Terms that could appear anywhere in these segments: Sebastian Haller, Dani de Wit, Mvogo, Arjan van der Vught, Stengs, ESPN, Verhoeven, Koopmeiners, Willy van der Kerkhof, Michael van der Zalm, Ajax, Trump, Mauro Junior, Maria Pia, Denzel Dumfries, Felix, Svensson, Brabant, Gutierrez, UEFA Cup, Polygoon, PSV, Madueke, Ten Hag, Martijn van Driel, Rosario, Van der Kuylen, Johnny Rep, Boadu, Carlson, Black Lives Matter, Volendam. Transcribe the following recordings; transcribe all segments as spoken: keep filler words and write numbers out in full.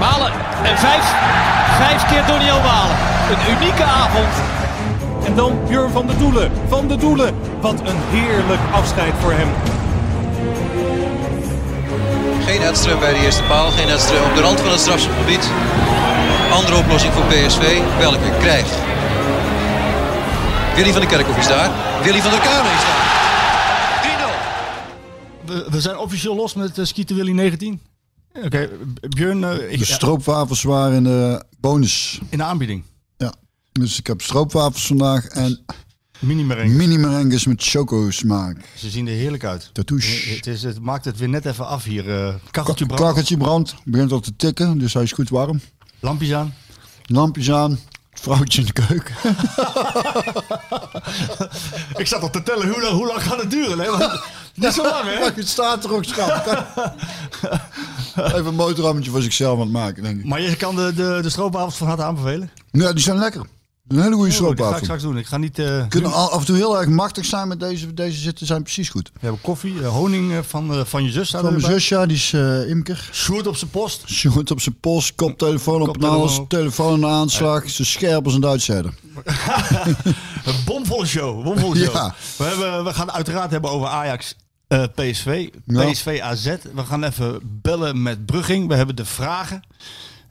Malen en vijf. Vijf keer Donyell Malen. Een unieke avond. En dan Björn van der Kuylen. Van der Kuylen. Wat een heerlijk afscheid voor hem. Geen Edström bij de eerste paal, geen Edström op de rand van het strafschopgebied. Andere oplossing voor P S V, welke krijgt. Willy van der Kerkhof is daar, Willy van der Kuylen is daar. drie nul. We, we zijn officieel los met uh, Skieten Willy negentien. Oké, okay, Björn... Uh, ik, de stroopwafels waren in de bonus. In de aanbieding? Ja, dus ik heb stroopwafels vandaag en... Mini-merengues. Mini-merengues met chocosmaak. Ze zien er heerlijk uit. Tatouche. Het, is, het maakt het weer net even af hier. Uh, kacheltje brandt. Kacheltje brandt. Begint al te tikken, dus hij is goed warm. Lampjes aan. Lampjes aan. Vrouwtje in de keuken. Ik zat al te tellen hoe lang, hoe lang gaat het duren. Hè? Want, niet zo lang, hè? Maar het staat er ook, schat. Even een boterhammetje voor zichzelf aan het maken, denk ik. Maar je kan de, de, de stroopwafels van harte aanbevelen? Ja, die zijn lekker. Een hele goede stroopwafel. Dat ga ik straks doen. Ik ga niet... Uh, kunnen al, af en toe heel erg machtig zijn met deze, deze zitten, zijn precies goed. We hebben koffie, uh, honing uh, van, uh, van je zus. Van mijn zus, ja, die is uh, imker. Sjoerd op zijn post. Sjoerd op zijn post, koptelefoon op alles, telefoon naar aanslag, zo scherp als een Duitser. Een bomvolle show, bomvolle show. Ja. We, hebben, we gaan het uiteraard hebben over Ajax. Uh, P S V, ja. P S V A Z. We gaan even bellen met Brugging. We hebben de vragen.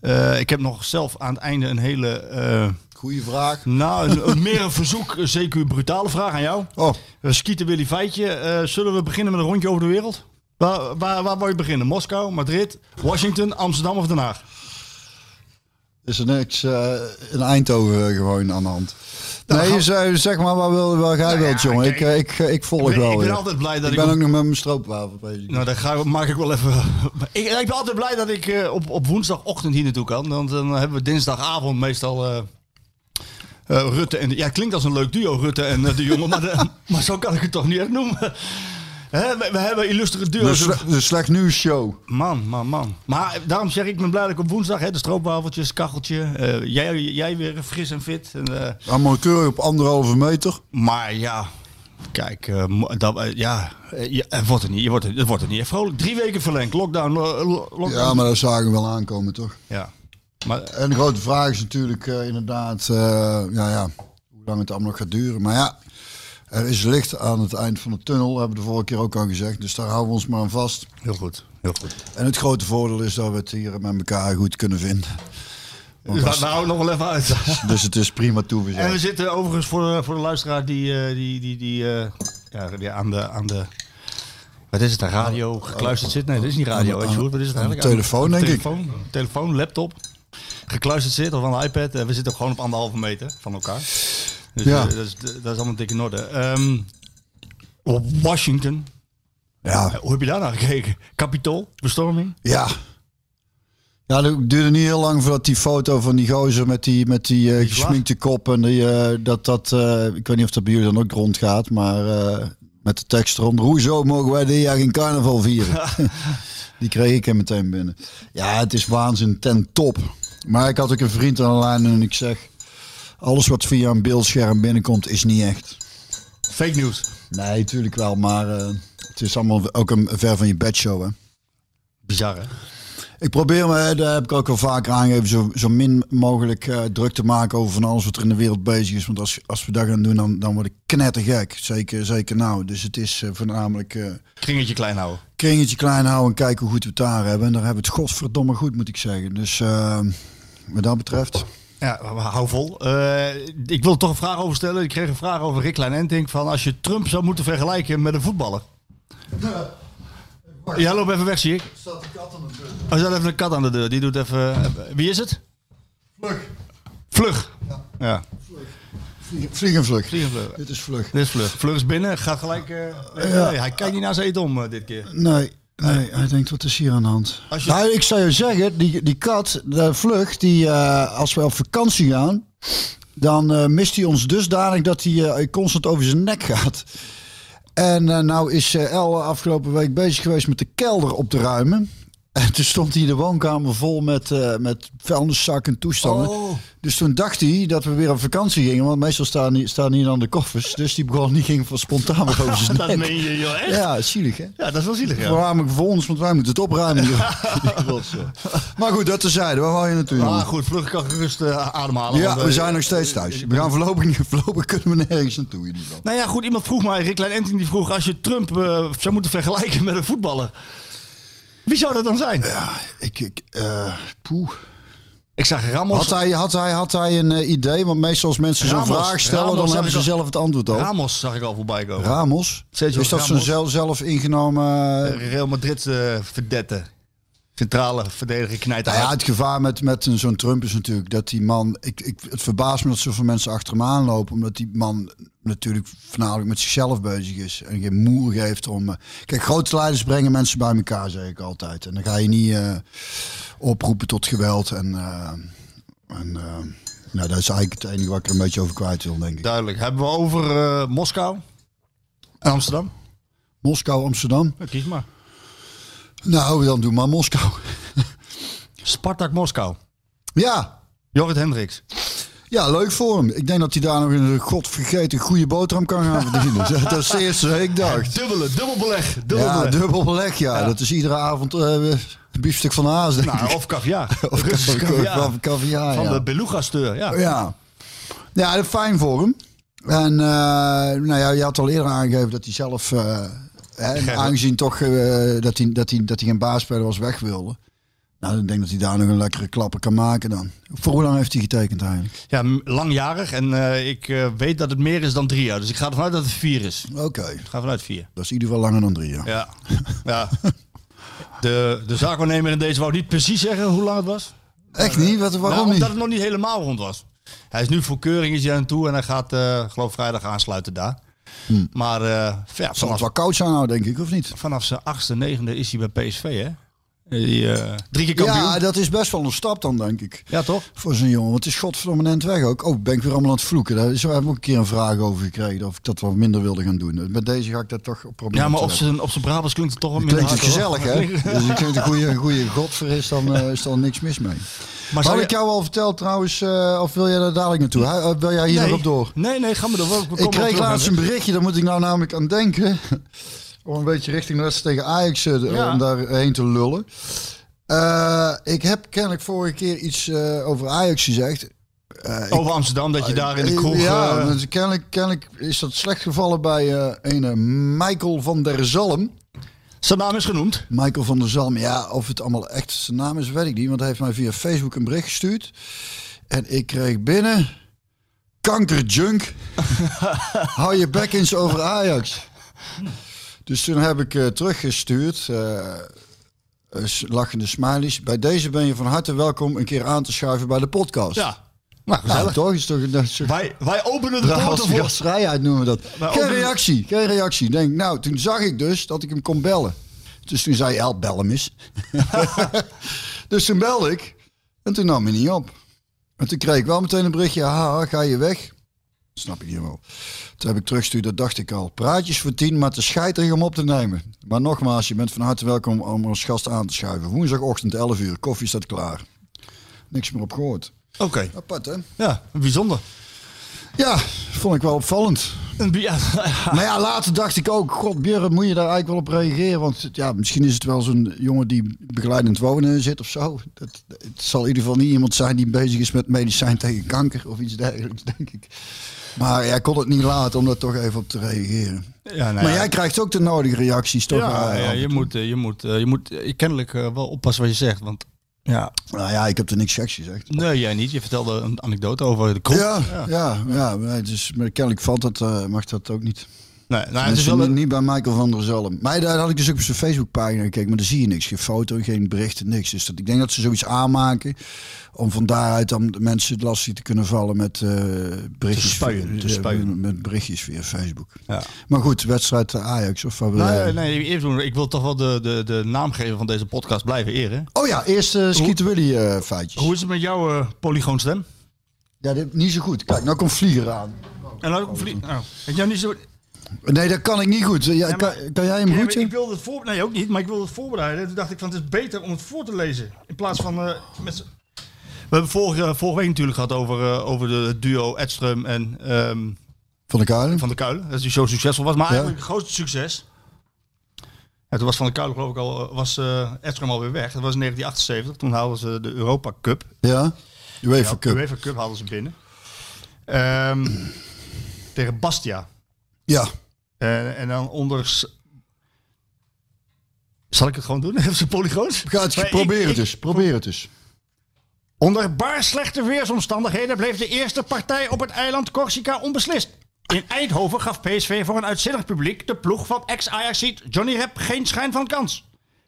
Uh, ik heb nog zelf aan het einde een hele... Uh, Goeie vraag. Nou, een, een, meer een verzoek, zeker een brutale vraag aan jou. Oh. Skieten Willy Feitje, uh, zullen we beginnen met een rondje over de wereld? Waar, waar, waar wil je beginnen? Moskou, Madrid, Washington, Amsterdam of Den Haag? Is er niks uh, in Eindhoven gewoon aan de hand? Nou, nee, je, zeg maar waar, wil, waar jij nou wilt, ja, jongen. Ik, ik, ik, ik volg ik ben, wel. Ik ben weer. altijd blij dat ik... Ik ben ook nog met mijn stroopwafel bezig. Nou, daar ga, maak ik wel even... ik, ik ben altijd blij dat ik uh, op, op woensdagochtend hier naartoe kan. Want dan hebben we dinsdagavond meestal... Uh, Uh, Rutte en... Ja, klinkt als een leuk duo, Rutte en uh, de jongen, maar, de, maar zo kan ik het toch niet echt noemen. He, we, we hebben illustere duo's. De, sle de slecht nieuws show. Man, man, man. Maar daarom zeg ik, ik ben blij dat ik op woensdag, hè, de stroopwafeltjes, kacheltje, uh, jij, jij weer fris en fit. En, uh, amateur op anderhalve meter. Maar ja, kijk, uh, dat, uh, ja, je, het, wordt er niet, je wordt er, het wordt er niet echt vrolijk. Drie weken verlengd, lockdown, lo lockdown. Ja, maar dat zagen we wel aankomen, toch? Ja. Maar, en de grote vraag is natuurlijk uh, inderdaad uh, ja, ja, hoe lang het allemaal nog gaat duren. Maar ja, er is licht aan het eind van de tunnel, hebben we de vorige keer ook al gezegd. Dus daar houden we ons maar aan vast. Heel goed, heel goed. En het grote voordeel is dat we het hier met elkaar goed kunnen vinden. Want dat houdt nog wel even uit. Dus het is prima toeverzet. En we zitten overigens voor, voor de luisteraar die, uh, die, die, die uh, ja, weer aan de... Aan de Wat is het, een radio gekluisterd zit? Nee, dat is niet radio. Weet je goed, wat is het eigenlijk? Een telefoon, denk ik. Telefoon, laptop. Gekluisterd zit of aan de iPad. We zitten ook gewoon op anderhalve meter van elkaar. Dus ja. uh, dat, is, dat is allemaal dik in orde. Um, Washington. Ja. Hoe heb je daar naar gekeken? Kapitool, bestorming? Ja. Ja, dat duurde niet heel lang voordat die foto van die gozer met die, met die, uh, die geschminkte kop. En die, uh, dat, dat, uh, ik weet niet of dat bij jullie dan ook rondgaat, maar uh, met de tekst erom. Hoezo mogen wij dit jaar geen carnaval vieren? Die kreeg ik er meteen binnen. Ja, het is waanzin ten top. Maar ik had ook een vriend aan de lijn en ik zeg... alles wat via een beeldscherm binnenkomt is niet echt. Fake news? Nee, natuurlijk wel. Maar uh, het is allemaal ook een ver van je bed show, hè? Bizar, hè? Ik probeer me, daar heb ik ook al vaker aangegeven... zo, zo min mogelijk uh, druk te maken over van alles wat er in de wereld bezig is. Want als, als we dat gaan doen, dan, dan word ik knettergek. Zeker, zeker nou. Dus het is uh, voornamelijk... Uh, kringetje klein houden. Kringetje klein houden en kijken hoe goed we het daar hebben. En daar hebben we het godverdomme goed, moet ik zeggen. Dus uh, wat dat betreft... Ja, hou vol. Uh, ik wil toch een vraag over stellen. Ik kreeg een vraag over Rick Klein-Entink van als je Trump zou moeten vergelijken met een voetballer. Ja. Ja, loop even weg, zie ik. Er staat een kat aan de deur. Er staat even een kat aan de deur. Die doet even... Wie is het? Vlug. Vlug? Ja. Ja. Vlug. Vlieg, vlieg en vlug. Vlieg en vlug. Dit is Vlug. Dit is Vlug. Vlug is binnen. Gaat gelijk... Uh, ja. Nee, hij kijkt niet naar zijn eten om uh, dit keer. Nee. Nee, hij denkt, wat is hier aan de hand? Je... Nou, ik zou je zeggen, die, die kat, de vlucht, die, uh, als we op vakantie gaan, dan uh, mist hij ons dusdanig dat hij uh, constant over zijn nek gaat. En uh, nou is uh, El afgelopen week bezig geweest met de kelder op te ruimen. En toen stond hij in de woonkamer vol met, uh, met vuilniszakken en toestanden. Oh. Dus toen dacht hij dat we weer op vakantie gingen. Want meestal staan hier, staan hier dan de koffers. Dus die begon niet ging van spontaan over oh, zijn nek. Dat meen je, joh, echt? Ja, zielig, hè? Ja, dat is wel zielig, ja. Voornamelijk voor ons, want wij moeten het opruimen. Maar goed, dat terzijde. Waar wou je natuurlijk? Ah, goed, vlug kan gerust uh, ademhalen. Ja, want, we zijn uh, nog steeds thuis. We gaan voorlopig, voorlopig kunnen we nergens naartoe. In nou ja, goed, iemand vroeg mij, Rick Lijn Enting, die vroeg... als je Trump uh, zou moeten vergelijken met een voetballer... wie zou dat dan zijn? Ja, ik... ik uh, poeh. Ik zag Ramos... Had hij, had hij, had hij een uh, idee? Want meestal als mensen zo'n vraag stellen... Ramos, dan hebben ze al, zelf het antwoord op. Ramos zag ik al voorbij komen. Ramos? Sergio is dat zo'n zelf, zelf ingenomen... Uh, Real Madrid uh, verdette. Centrale verdediger knijt uit. Ja, het gevaar met, met zo'n Trump is natuurlijk dat die man... Ik, ik, het verbaast me dat zoveel mensen achter hem aanlopen. Omdat die man natuurlijk voornamelijk met zichzelf bezig is. En geen moer geeft om... Uh, kijk, grote leiders brengen mensen bij elkaar, zeg ik altijd. En dan ga je niet uh, oproepen tot geweld. En, uh, en uh, nou, dat is eigenlijk het enige wat ik er een beetje over kwijt wil, denk ik. Duidelijk. Hebben we over uh, Moskou en Amsterdam? Moskou, Amsterdam. Ja, kies maar. Nou, dan doe maar Moskou. Spartak Moskou. Ja. Jorrit Hendricks. Ja, leuk voor hem. Ik denk dat hij daar nog een godvergeten goede boterham kan gaan verdienen. Dat is de eerste wat ik dacht. Dubbele, dubbel beleg. Dubbel ja, beleg. dubbel beleg, ja. ja. Dat is iedere avond uh, biefstuk van de haas, denk nou, ik. Of caviar. of caviar. caviar van ja. de beluga-steur, ja. Ja, ja dat is fijn voor hem. En uh, nou ja, je had al eerder aangegeven dat hij zelf... Uh, He, aangezien toch uh, dat, hij, dat, hij, dat hij geen baasspeler was weg wilde. Nou, ik denk dat hij daar nog een lekkere klapper kan maken dan. Voor hoe lang heeft hij getekend eigenlijk? Ja, langjarig. En uh, ik uh, weet dat het meer is dan drie jaar. Dus ik ga ervan uit dat het vier is. Oké. Okay. Ik ga ervan uit vier. Dat is in ieder geval langer dan drie jaar. Ja. ja. De, de zaakwaarnemer in deze wou niet precies zeggen hoe lang het was. Echt niet? Wat, waarom nou, niet? Omdat het nog niet helemaal rond was. Hij is nu voor keuring is hij aan toe en hij gaat uh, geloof vrijdag aansluiten daar. Hmm. Maar uh, ja, vanaf, zal het wel koud zijn nou, denk ik, of niet? Vanaf zijn achtste, negende is hij bij P S V, hè? Die, uh, drie keer kampioen. Ja, dat is best wel een stap dan, denk ik. Ja, toch? Voor zo'n jongen, want het is godverdomme weg ook. Oh, ben ik weer allemaal aan het vloeken. Daar hebben we ook een keer een vraag over gekregen of ik dat wat minder wilde gaan doen. Met deze ga ik dat toch op proberen. Ja, maar op zijn, op zijn Brabants klinkt het toch wel minder klinkt het gezellig, hè? Dus ik vind een goede godver is, dan uh, is er niks mis mee. Maar had je... ik jou al verteld trouwens, uh, of wil jij daar dadelijk naartoe? Uh, wil jij hier nee. nog op door? Nee, nee, ga maar door. We ik kreeg laatst een berichtje, daar moet ik nou namelijk aan denken. Om een beetje richting de wedstrijd tegen Ajax uh, ja. om daarheen te lullen. Uh, ik heb kennelijk vorige keer iets uh, over Ajax gezegd. Uh, over ik, Amsterdam, dat je uh, daar in de kroeg... Uh, ja, uh, kennelijk, kennelijk is dat slecht gevallen bij uh, een uh, Michael van der Zalm. Zijn naam is genoemd. Michael van der Zalm, ja, of het allemaal echt zijn naam is, weet ik niet. Want hij heeft mij via Facebook een bericht gestuurd. En ik kreeg binnen... Kankerjunk. Hou je bek eens over Ajax. Dus toen heb ik uh, teruggestuurd, uh, lachende smileys. Bij deze ben je van harte welkom een keer aan te schuiven bij de podcast. Ja, nou, nou toch is toch een soort... wij, wij openen de poorten voor gastvrijheid noemen we dat. Wij geen openen... reactie, geen reactie. Denk, nou, toen zag ik dus dat ik hem kon bellen. Dus toen zei hij, bel hem eens. Dus toen belde ik en toen nam hij niet op. En toen kreeg ik wel meteen een berichtje, haha, ga je weg? Snap ik niet wel. Toen heb ik teruggestuurd, dat dacht ik al. Praatjes voor tien, maar te scheiterig om op te nemen. Maar nogmaals, je bent van harte welkom om als gast aan te schuiven. Woensdagochtend elf uur, koffie staat klaar. Niks meer op gehoord. Oké. Okay. Apart, hè? Ja, bijzonder. Ja, vond ik wel opvallend. Ja. Maar ja, later dacht ik ook, god Björn, moet je daar eigenlijk wel op reageren? Want ja, misschien is het wel zo'n jongen die begeleidend wonen zit of zo. Dat, het zal in ieder geval niet iemand zijn die bezig is met medicijn tegen kanker of iets dergelijks, denk ik. Maar jij kon het niet laten om daar toch even op te reageren. Ja, nou maar ja. jij krijgt ook de nodige reacties, toch? Ja, ja je, moet, je, moet, je moet kennelijk wel oppassen wat je zegt, want... Ja. Nou ja, ik heb er niks seks gezegd. Nee, jij niet. Je vertelde een anekdote over de kroeg. Ja, ja, ja, ja. Dus kennelijk valt dat, uh, mag dat ook niet. Nee, nou, het is wel een... niet bij Michael van der Zalm. Maar daar had ik dus ook op zijn Facebookpagina gekeken, maar daar zie je niks. Geen foto, geen berichten, niks. Dus dat, ik denk dat ze zoiets aanmaken om van daaruit dan mensen lastig te kunnen vallen met uh, berichtjes. Te spuien, via, te spuien. Met berichtjes via Facebook. Ja. Maar goed, wedstrijd Ajax of wat? Nee, nee, nee, ik wil toch wel de, de, de naamgever van deze podcast blijven eren. Oh ja, eerst uh, schieten Willy uh, feitjes. Hoe is het met jouw uh, polygoonstem? Ja, dit, niet zo goed. Kijk, nou komt Vlieger aan. Oh, en nou komt Vlieger aan. Oh. Nou, niet zo... Nee, dat kan ik niet goed. Ja, ja, maar, kan, kan jij hem ja, goed? Ik wilde het voor... Nee, ook niet, maar ik wilde het voorbereiden. Toen dacht ik van, het is beter om het voor te lezen. In plaats van... Uh, met z'n... We hebben vorige, uh, vorige week natuurlijk gehad over, uh, over de duo Edström en... Um, van der Kuylen. Van der Kuylen. Dat die zo succesvol was. Maar ja. Eigenlijk het grootste succes... Ja, toen was Van der Kuylen geloof ik al... Was uh, Edström alweer weg. Dat was in negentien achtenzeventig. Toen haalden ze de Europa Cup. Ja. De UEFA ja, Cup. De UEFA Cup haalden ze binnen. Um, tegen Bastia. Ja. Uh, en dan onder... Zal ik het gewoon doen? Even zijn polygoons? Ga het, probeer ik, het eens. Ik... Probeer het eens. Onder baar slechte weersomstandigheden bleef de eerste partij op het eiland Corsica onbeslist. In Eindhoven gaf P S V voor een uitzinnig publiek de ploeg van ex-Ajaxiet Johnny Rep geen schijn van kans.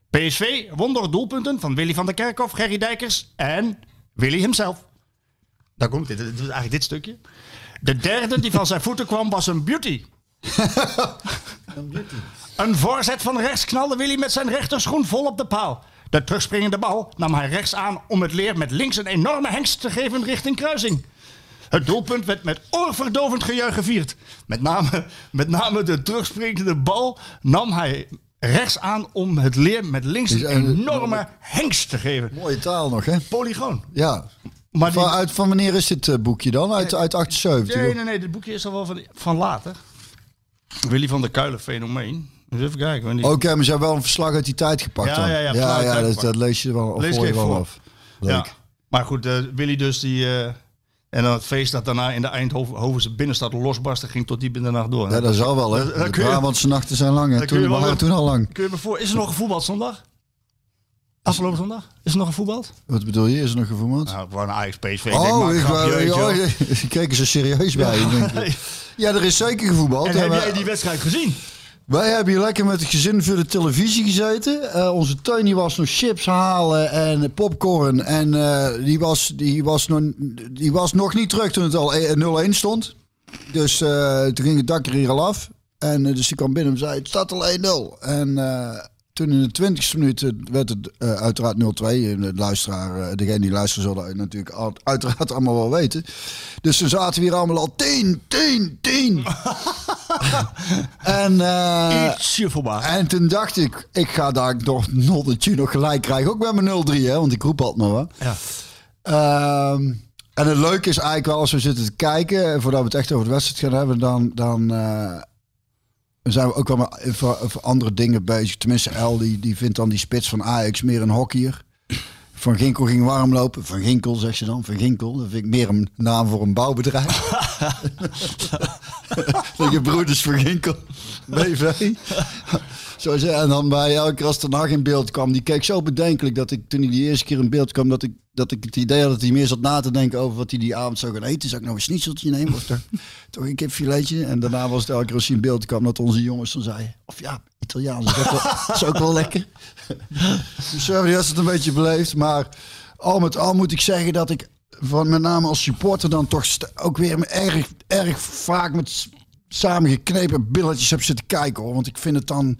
P S V won door doelpunten van Willy van der Kerkhof, Gerry Dijkers en Willy himself. Daar komt dit. Dit is eigenlijk dit stukje. De derde die van zijn voeten kwam was een beauty. Een beauty. Een voorzet van rechts knalde Willy met zijn rechterschoen vol op de paal. De terugspringende bal nam hij rechts aan om het leer met links een enorme hengst te geven richting kruising. Het doelpunt werd met oorverdovend gejuich gevierd. Met name, met name de terugspringende bal nam hij rechts aan om het leer met links een enorme hengst te geven. Mooie taal nog, hè? Polygoon. Ja. Maar die... van, uit, van wanneer is dit boekje dan? Uit, uit achtenzeventig? Nee, nee, nee. Dit boekje is al wel van, van later. Willy van der Kuylen fenomeen. Even kijken. Die... Oké, okay, maar ze hebben wel een verslag uit die tijd gepakt. Ja, dan. ja, ja. ja, ja dat, dat lees je wel, of lees hoor je wel voor. af. Leuk. Ja. Maar goed, uh, Willy dus die... Uh, en dan het feest dat daarna in de Eindhovense binnenstad losbarstte ging tot diep in de nacht door. Ja, dat zal wel, hè. De Brabantse nachten zijn lang, hè. Toen je wel, toen al lang. Kun je me voor, is er nog een voetbalzondag? Afgelopen zondag? Is er nog een voetbal? Wat bedoel je? Is er nog een voetbal? Nou, gewoon een Ajax P S V. Oh, ik oh, keken ze serieus bij. Ja, denk ik. Ja, er is zeker gevoetbald. En, en heb jij we... die wedstrijd gezien? Wij hebben hier lekker met het gezin voor de televisie gezeten. Uh, onze Teun die was nog chips halen en popcorn. En uh, die, was, die, was nog, die was nog niet terug toen het al nul-een stond. Dus uh, toen ging het dak er hier al af. En uh, dus die kwam binnen en zei, het staat al één nul. En... Uh, toen in de twintigste minuut werd het uh, uiteraard nul-twee. De luisteraar, uh, degene die luistert zal dat natuurlijk al, uiteraard allemaal wel weten. Dus toen zaten we hier allemaal al tien, tien, tien. En, uh, en toen dacht ik, ik ga daar nog noddertje nog gelijk krijgen. Ook bij mijn nul-drie, hè, want ik roep altijd maar wat. Ja. Uh, en het leuke is eigenlijk wel, als we zitten te kijken, voordat we het echt over de wedstrijd gaan hebben, dan... dan uh, dan zijn we ook wel met andere dingen bezig. Tenminste, El die, die vindt dan die spits van Ajax meer een hockeyer. Van Ginkel ging warm lopen. Van Ginkel, zeg je dan. Van Ginkel. Dat vind ik meer een naam voor een bouwbedrijf. Je broeders Van Ginkel. B V. Zo zei, en dan bij elke als Ten Hag in beeld kwam. Die keek zo bedenkelijk dat ik toen hij die eerste keer in beeld kwam... dat ik, dat ik het idee had dat hij meer zat na te denken over wat hij die avond zou gaan eten. Zou ik nou een schnitzeltje nemen of toch, toch een kipfiletje? En daarna was het elke keer als hij in beeld kwam dat onze jongens dan zeiden... of ja, Italiaans is ook wel, is ook wel lekker. Dus sorry, had het een beetje beleefd. Maar al met al moet ik zeggen dat ik van met name als supporter dan toch ook weer erg, erg vaak met... samengeknepen billetjes heb zitten kijken, hoor. Want ik vind het dan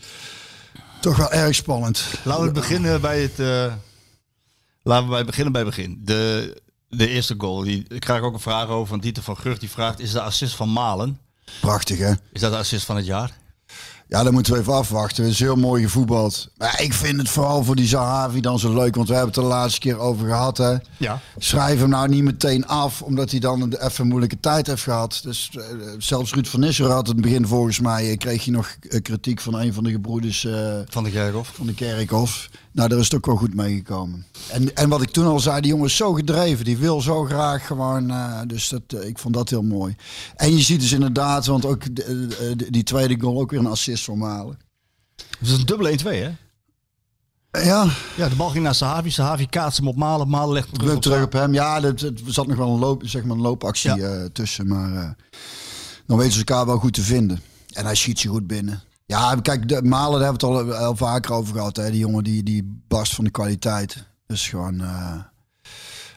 toch wel erg spannend. Laten we beginnen bij het... Uh... Laten we bij beginnen bij het begin. De, de eerste goal. Die, daar krijg ik ook een vraag over van Dieter van Gucht. Die vraagt, is de assist van Malen? Prachtig, hè? Is dat de assist van het jaar? Ja, dat moeten we even afwachten. Het is heel mooi gevoetbald. Maar ik vind het vooral voor die Zahavi dan zo leuk. Want we hebben het de laatste keer over gehad. Hè? Ja. Schrijf hem nou niet meteen af. Omdat hij dan even een moeilijke tijd heeft gehad. Dus uh, zelfs Ruud van Nistelrooy had het begin volgens mij. Uh, kreeg je nog uh, kritiek van een van de gebroeders. Uh, van de Kerkhof. Van de Kerkhof. Nou, daar is het ook wel goed mee gekomen. En, en wat ik toen al zei, die jongen is zo gedreven. Die wil zo graag gewoon. Uh, dus dat, uh, ik vond dat heel mooi. En je ziet dus inderdaad, want ook de, de, de, die tweede goal ook weer een assist voor Malen. Dus dat is een dubbele één-twee, hè? Ja. Ja, de bal ging naar Zahavi. Zahavi kaatst hem op Malen. Malen legt hem terug, op, terug op hem. Ja, er zat nog wel een, loop, zeg maar een loopactie ja. uh, tussen. Maar uh, dan weten ze elkaar wel goed te vinden. En hij schiet ze goed binnen. Ja, kijk, de, Malen, daar hebben we het al heel vaker over gehad. Hè? Die jongen die, die barst van de kwaliteit. Dus gewoon... Uh,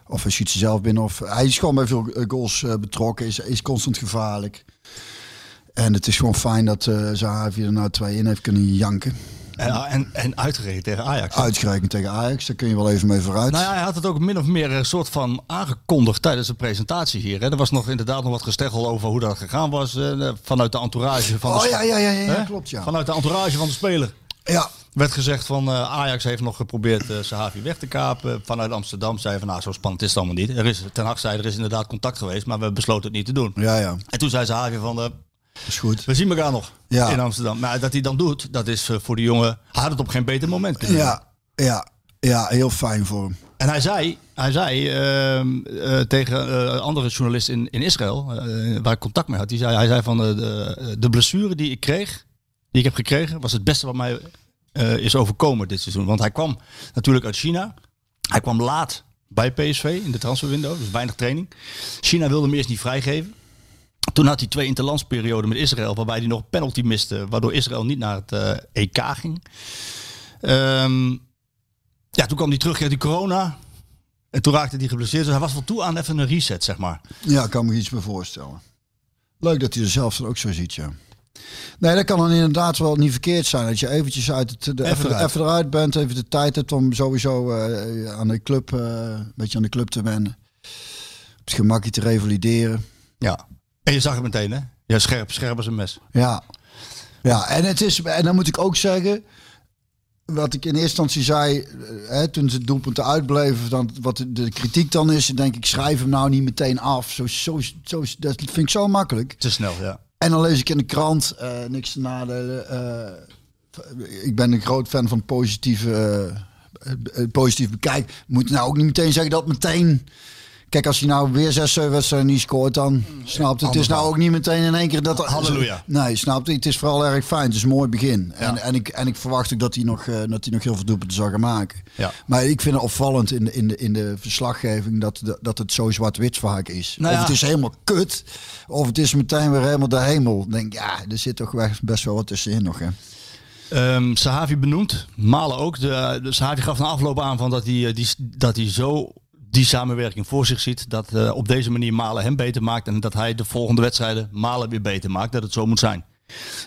of hij schiet ze zelf binnen. Of, hij is gewoon bij veel goals uh, betrokken. Is, is constant gevaarlijk. En het is gewoon fijn dat uh, Zahavi er nou twee in heeft kunnen janken. En, en, en uitgerekend tegen Ajax. Hè? Uitgerekend tegen Ajax, daar kun je wel even mee vooruit. Nou ja, hij had het ook min of meer een soort van aangekondigd tijdens de presentatie hier. Hè? Er was nog inderdaad nog wat gesteggel over hoe dat gegaan was. Uh, vanuit de entourage van de... Oh ja, ja, ja, ja, ja klopt ja. Vanuit de entourage van de speler. Ja. Werd gezegd van uh, Ajax heeft nog geprobeerd uh, Zahavi weg te kapen. Vanuit Amsterdam zei van nou, zo spannend is het allemaal niet. Er is, Ten Hag zei, er is inderdaad contact geweest, maar we besloten het niet te doen. Ja, ja. En toen zei Zahavi van... Uh, Is goed. We zien elkaar nog ja. in Amsterdam. Maar dat hij dan doet, dat is voor die jongen... Hij had het op geen beter moment kunnen ja, doen. Ja, ja, heel fijn voor hem. En hij zei, hij zei uh, uh, tegen een uh, andere journalist in, in Israël... Uh, waar ik contact mee had, die zei, hij zei van... Uh, de, de blessure die ik kreeg, die ik heb gekregen... was het beste wat mij uh, is overkomen dit seizoen. Want hij kwam natuurlijk uit China. Hij kwam laat bij P S V in de transferwindow. Dus weinig training. China wilde hem eerst niet vrijgeven. Toen had hij twee interlandsperioden met Israël, waarbij hij nog penalty miste, waardoor Israël niet naar het uh, E K ging. Um, ja, toen kwam hij terug uit die corona en toen raakte hij geblesseerd. Dus hij was wel toe aan even een reset, zeg maar. Ja, ik kan me iets meer voorstellen. Leuk dat hij er zelf ook zo ziet, ja. Nee, dat kan dan inderdaad wel niet verkeerd zijn. Dat je eventjes uit het, de, even, even, eruit. even eruit bent, even de tijd hebt om sowieso uh, aan de club, uh, een beetje aan de club te wennen. Het gemakje te revalideren. Ja. En je zag het meteen, hè? Ja, scherp, scherp als een mes. Ja, ja en, het is, en dan moet ik ook zeggen... Wat ik in eerste instantie zei... Hè, toen ze het doelpunt uitbleven... Dan, wat de, de kritiek dan is... denk ik, schrijf hem nou niet meteen af. Zo, zo, zo, dat vind ik zo makkelijk. Te snel, ja. En dan lees ik in de krant... Uh, niks te nadelen. Uh, ik ben een groot fan van positieve, uh, positief bekijk. Moet nou ook niet meteen zeggen dat meteen... Kijk, als hij nou weer zes, zeven wedstrijden niet scoort, dan snapt het. Het is nou ook niet meteen in één keer dat... Halleluja. Nee, snapt het. Het is vooral erg fijn. Het is een mooi begin. Ja. En, en, ik, en ik verwacht ook dat hij nog, dat hij nog heel veel doelpunten zal gaan maken. Ja. Maar ik vind het opvallend in de, in de, in de verslaggeving dat, dat het zo zwart-wit vaak is. Nou ja. Of het is helemaal kut, of het is meteen weer helemaal de hemel. Ik denk, ja, er zit toch best wel wat tussenin nog, hè. Um, Zahavi benoemd, Malen ook. De, de Zahavi gaf na afloop aan van dat hij, die, dat hij zo... die samenwerking voor zich ziet, dat uh, op deze manier Malen hem beter maakt en dat hij de volgende wedstrijden Malen weer beter maakt, dat het zo moet zijn.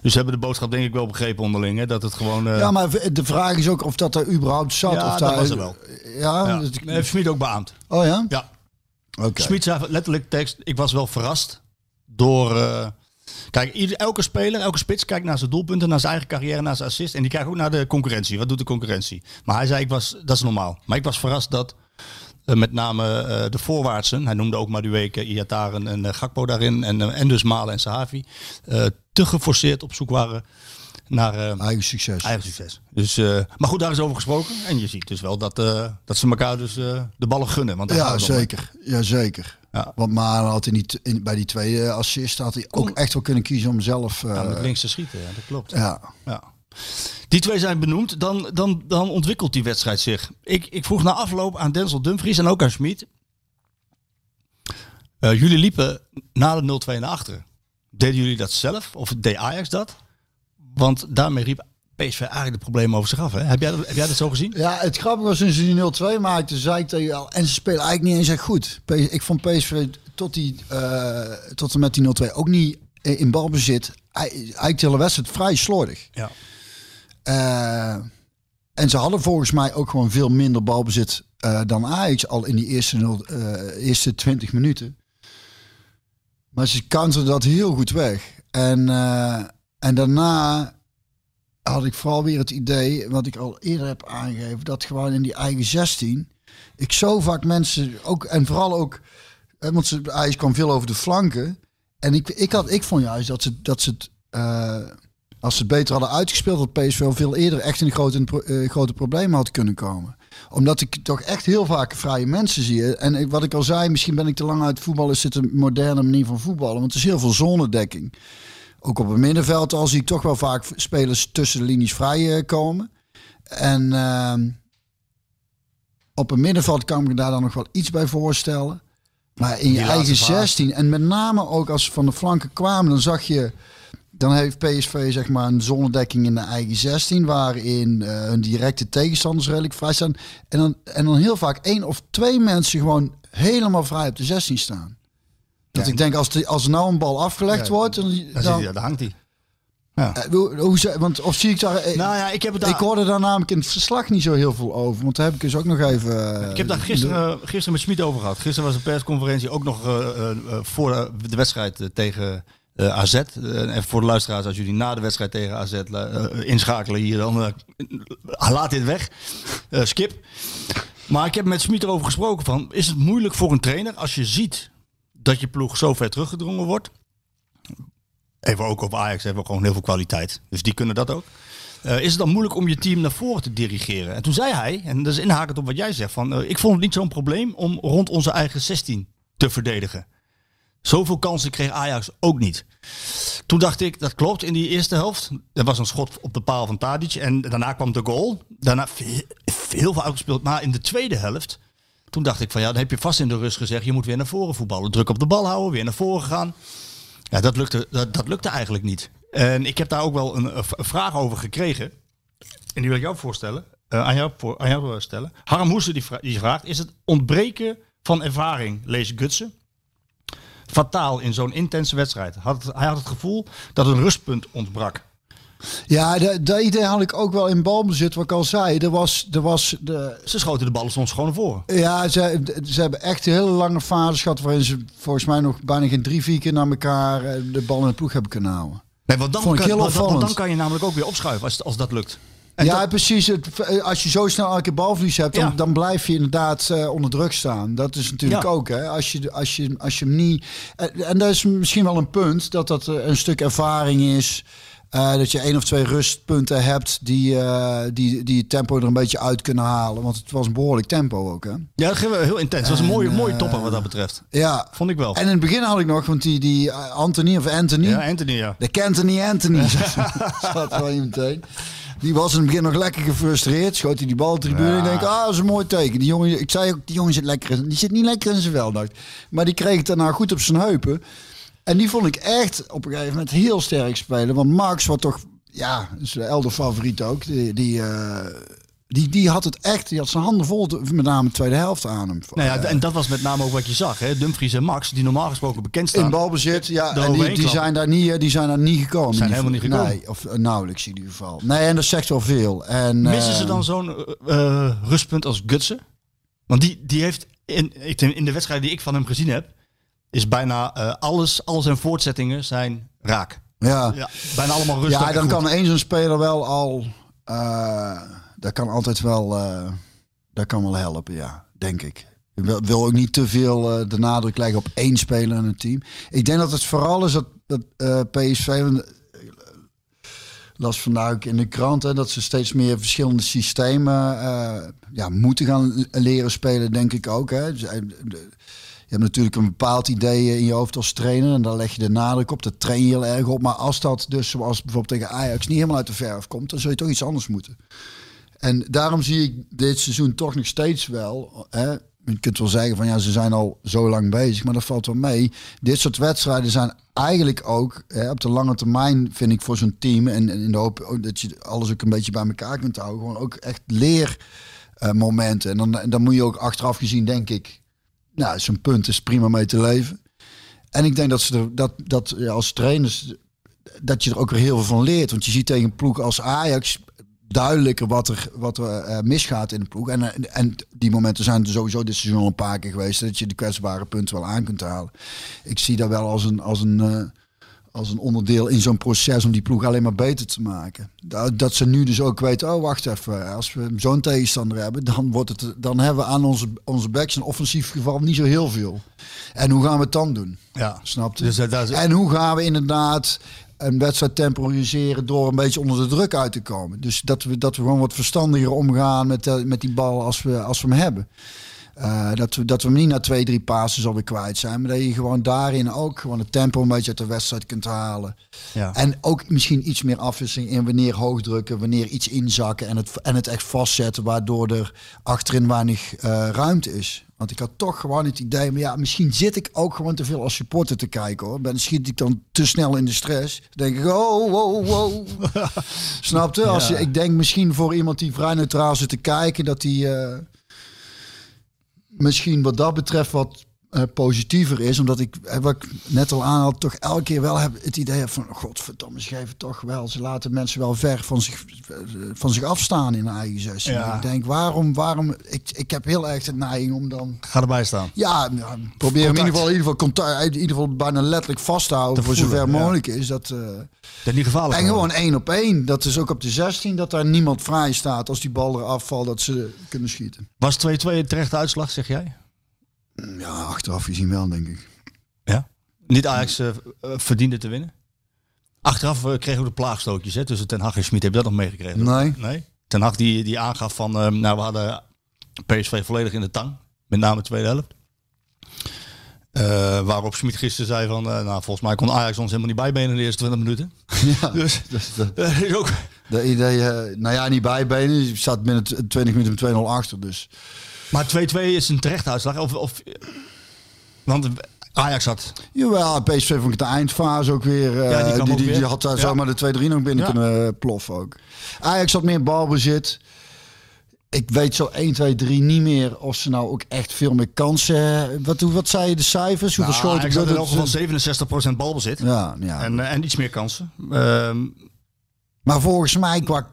Dus hebben de boodschap denk ik wel begrepen onderling, hè? Dat het gewoon... Uh... Ja, maar de vraag is ook of dat er überhaupt zat. Ja, of dat daar... was er wel. Ja, ja. Dat... heeft Schmidt ook beaamd. Oh ja? Ja. Okay. Schmidt zei letterlijk tekst, ik was wel verrast door... Uh... Kijk, ieder, elke speler, elke spits kijkt naar zijn doelpunten, naar zijn eigen carrière, naar zijn assist en die kijkt ook naar de concurrentie. Wat doet de concurrentie? Maar hij zei, ik was, dat is normaal. Maar ik was verrast dat... Met name uh, de voorwaartsen. Hij noemde ook Madueke, Ihattaren en uh, Gakpo daarin. En, uh, en dus Malen en Zahavi. Uh, te geforceerd op zoek waren naar uh, eigen succes. Eigen succes. Dus, uh, maar goed, daar is over gesproken. En je ziet dus wel dat, uh, dat ze elkaar dus uh, de ballen gunnen. Want ja, zeker. ja, zeker. Ja. Want Malen had hij niet in, bij die tweede assist had hij ook Kom. echt wel kunnen kiezen om zelf... Uh, ja, met links te schieten, ja, dat klopt. Ja. Ja. Die twee zijn benoemd, dan, dan, dan ontwikkelt die wedstrijd zich. Ik, ik vroeg na afloop aan Denzel Dumfries en ook aan Schmidt. Uh, jullie liepen na de nul twee naar achteren. Deden jullie dat zelf? Of deed Ajax dat? Want daarmee riep P S V eigenlijk de problemen over zich af. Hè? Heb, jij dat, heb jij dat zo gezien? Ja, het grappige was sinds ze die nul twee maakten, zei ik tegen jou, en ze spelen eigenlijk niet eens echt goed. Ik vond P S V tot, die, uh, tot en met die nul twee ook niet in balbezit. Eigenlijk de hele wedstrijd vrij slordig. Ja. Uh, en ze hadden volgens mij ook gewoon veel minder balbezit uh, dan Ajax al in die eerste, nul, uh, eerste twintig minuten. Maar ze kantelden dat heel goed weg. En, uh, en daarna had ik vooral weer het idee, wat ik al eerder heb aangegeven, dat gewoon in die eigen zestien ik zo vaak mensen ook, en vooral ook, want Ajax kwam veel over de flanken. En ik, ik, had, ik vond juist dat ze, dat ze het... Uh, Als ze het beter hadden uitgespeeld, had P S V veel eerder echt in de grote, uh, grote problemen had kunnen komen. Omdat ik toch echt heel vaak vrije mensen zie. En wat ik al zei, misschien ben ik te lang uit voetballen, is dit een moderne manier van voetballen. Want er is heel veel zonedekking. Ook op het middenveld al zie ik toch wel vaak spelers tussen de linies vrij uh, komen. En uh, op het middenveld kan ik me daar dan nog wel iets bij voorstellen. Maar in je eigen zestien, en met name ook als ze van de flanken kwamen, dan zag je... Dan heeft P S V zeg maar een zonnedekking in de eigen zestien, waarin uh, hun directe tegenstanders redelijk vrij staan. En dan, en dan heel vaak één of twee mensen gewoon helemaal vrij op de zestien staan. Dat ja, ik denk, als, de, als er nou een bal afgelegd ja, wordt, dan, dan, dan, dan, dan hangt hij. Ja. Uh, hoe, want of zie ik daar? Nou ja, ik, heb het daar... ik hoorde daar namelijk in het verslag niet zo heel veel over, want daar heb ik dus ook nog even. Uh, ik heb daar gisteren, uh, gisteren met Schmidt over gehad. Gisteren was een persconferentie ook nog uh, uh, voor de wedstrijd uh, tegen uh, A Z. Uh, en voor de luisteraars, als jullie na de wedstrijd tegen A Z uh, uh, inschakelen hier, dan uh, laat dit weg, uh, skip. Maar ik heb met Schmidt erover gesproken van, is het moeilijk voor een trainer als je ziet dat je ploeg zo ver teruggedrongen wordt? Even ook op Ajax hebben we gewoon heel veel kwaliteit. Dus die kunnen dat ook. Uh, is het dan moeilijk om je team naar voren te dirigeren? En toen zei hij, en dat is inhakend op wat jij zegt, van uh, ik vond het niet zo'n probleem om rond onze eigen zestien te verdedigen. Zoveel kansen kreeg Ajax ook niet. Toen dacht ik, dat klopt, in die eerste helft. Er was een schot op de paal van Tadic en daarna kwam de goal. Daarna heel veel uitgespeeld, maar in de tweede helft, toen dacht ik van ja, dan heb je vast in de rust gezegd, je moet weer naar voren voetballen. Druk op de bal houden, weer naar voren gaan. Ja, dat lukte, dat, dat lukte eigenlijk niet. En ik heb daar ook wel een, een vraag over gekregen. En die wil ik jou voorstellen. Uh, aan, jou voor, aan jou stellen. Harm Hoese die, vra- die vraagt, is het ontbreken van ervaring, lees Gutsen, fataal in zo'n intense wedstrijd? Had het, hij had het gevoel dat een rustpunt ontbrak. Ja, dat idee had ik ook wel in balbezit, wat ik al zei. Er was, er was de... Ze schoten de ballen soms gewoon naar voren. Ja, ze, ze hebben echt een hele lange fases gehad waarin ze volgens mij nog bijna geen drie, vier keer naar elkaar de bal in de ploeg hebben kunnen houden. Nee, want dan, kan, want, want dan kan je namelijk ook weer opschuiven als, als dat lukt. En ja, dat... precies. Het, als je zo snel elke balverlies hebt, dan, ja. dan blijf je inderdaad uh, onder druk staan. Dat is natuurlijk ja. ook, hè. Als je, als je, als je hem niet... En, en dat is misschien wel een punt, dat dat een stuk ervaring is. Uh, dat je één of twee rustpunten hebt die, uh, die, die het tempo er een beetje uit kunnen halen. Want het was een behoorlijk tempo ook, hè? Ja, dat ging wel heel intens. Het was een mooie, uh, mooie topper wat dat betreft. Ja. Vond ik wel. En in het begin had ik nog, want die, die Antony of Antony. Ja, Antony, ja. De Cantony Antony. Zat wel hier meteen. Die was in het begin nog lekker gefrustreerd. Schoot hij die bal op de tribune. Ja. En ik denk, ah, dat is een mooi teken. Die jongen, ik zei ook, die jongen zit lekker in, die zit niet lekker in zijn weldacht. Maar die kreeg het daarna goed op zijn heupen. En die vond ik echt op een gegeven moment heel sterk spelen. Want Max, wat toch, ja, zijn elder favoriet ook. Die, die, uh, die, die had het echt, die had zijn handen vol, met name de tweede helft aan hem. Nou ja, en dat was met name ook wat je zag, hè? Dumfries en Max, die normaal gesproken bekend staan. In balbezit, ja. En die, die, zijn daar niet, die zijn daar niet gekomen. Zijn helemaal niet gekomen. Nee, of uh, nauwelijks in ieder geval. Nee, en dat zegt wel veel. En, Missen uh, ze dan zo'n uh, rustpunt als Gutsen? Want die, die heeft, in, in de wedstrijd die ik van hem gezien heb, is bijna uh, alles, al zijn voortzettingen zijn raak. Ja, ja bijna allemaal rustig. Ja, dan kan één zo'n speler wel al, uh, dat kan altijd wel, uh, dat kan wel helpen, ja, denk ik. Ik wil, wil ook niet te veel uh, de nadruk leggen op één speler in het team. Ik denk dat het vooral is dat, dat uh, P S V, las vandaag in de krant, hè, dat ze steeds meer verschillende systemen uh, ja, moeten gaan leren spelen, denk ik ook. Hè. Dus, uh, de, Je hebt natuurlijk een bepaald idee in je hoofd als trainer. En daar leg je de nadruk op. Dat train je heel erg op. Maar als dat dus, zoals bijvoorbeeld tegen Ajax, niet helemaal uit de verf komt, dan zul je toch iets anders moeten. En daarom zie ik dit seizoen toch nog steeds wel, hè, je kunt wel zeggen van ja, ze zijn al zo lang bezig. Maar dat valt wel mee. Dit soort wedstrijden zijn eigenlijk ook, hè, op de lange termijn vind ik voor zo'n team. En, en in de hoop dat je alles ook een beetje bij elkaar kunt houden. Gewoon ook echt leermomenten. En dan, en dan moet je ook achteraf gezien, denk ik, nou, zo'n punt is prima mee te leven. En ik denk dat ze er, dat, dat ja, als trainers, dat je er ook weer heel veel van leert. Want je ziet tegen een ploeg als Ajax duidelijker wat er, wat er uh, misgaat in de ploeg. En, uh, en die momenten zijn er sowieso dit seizoen al een paar keer geweest. Dat je de kwetsbare punten wel aan kunt halen. Ik zie dat wel als een, als een, uh, als een onderdeel in zo'n proces om die ploeg alleen maar beter te maken. Dat, dat ze nu dus ook weten, oh wacht even, als we zo'n tegenstander hebben, dan, wordt het, dan hebben we aan onze, onze backs in offensief geval niet zo heel veel. En hoe gaan we het dan doen? Ja. Snap je? Dus dat, dat is... En hoe gaan we inderdaad een wedstrijd temporiseren door een beetje onder de druk uit te komen? Dus dat we, dat we gewoon wat verstandiger omgaan met, met die bal als we, als we hem hebben. Uh, dat, we, dat we niet na twee, drie passes alweer kwijt zijn. Maar dat je gewoon daarin ook gewoon het tempo een beetje uit de wedstrijd kunt halen. Ja. En ook misschien iets meer afwisseling in wanneer hoogdrukken, wanneer iets inzakken en het, en het echt vastzetten, waardoor er achterin weinig uh, ruimte is. Want ik had toch gewoon het idee, maar ja, misschien zit ik ook gewoon te veel als supporter te kijken, hoor. Dan schiet ik dan te snel in de stress. Dan denk ik, oh, wow, wow. Snap je? Als je, ik denk misschien voor iemand die vrij neutraal zit te kijken, dat die uh, misschien wat dat betreft wat uh, positiever is. Omdat ik, uh, wat ik net al aan had, toch elke keer wel heb het idee van, oh, godverdomme, ze geven toch wel. Ze laten mensen wel ver van zich, uh, van zich afstaan in de eigen zestien. Ja. Ik denk, waarom, waarom, ik, ik heb heel erg de neiging om dan... Ga erbij staan. Ja, nou, probeer hem in ieder geval, in ieder geval, contact, in ieder geval bijna letterlijk vast te houden, te voor voelen, zover mogelijk ja. is. Dat, uh, dat niet gevaarlijk. En gewoon één op één. Dat is ook op de zestien, dat daar niemand vrij staat als die bal eraf valt, dat ze kunnen schieten. Was twee-twee een terechte uitslag, zeg jij? Ja, achteraf gezien wel, denk ik. Ja? Niet Ajax uh, verdiende te winnen? Achteraf uh, kregen we de plaagstootjes, hè, tussen Ten Hag en Schmidt. Heb je dat nog meegekregen? Nee. nee. Ten Hag die, die aangaf van, uh, nou, we hadden P S V volledig in de tang. Met name de tweede helft. Uh, waarop Schmidt gisteren zei van, uh, nou, volgens mij kon Ajax ons helemaal niet bijbenen in de eerste twintig minuten. Ja, dus dat, dat, dat is ook... De idee, uh, nou ja, niet bijbenen. Je staat binnen twintig minuten met twee nul achter, dus... Maar twee-twee is een terechte uitslag, of, of, want Ajax had... Jawel, P S V vond ik de eindfase ook weer... Uh, ja, die, die, ook die, weer. die had daar ja. zomaar de twee-drie nog binnen ja. kunnen ploffen ook. Ajax had meer balbezit. Ik weet zo één, twee, drie niet meer of ze nou ook echt veel meer kansen... Wat, wat zei je, de cijfers? Hoeveel nou, schoten? Ajax had in elk geval zevenenzestig procent balbezit ja, ja. En, en iets meer kansen. Um, Maar volgens mij, qua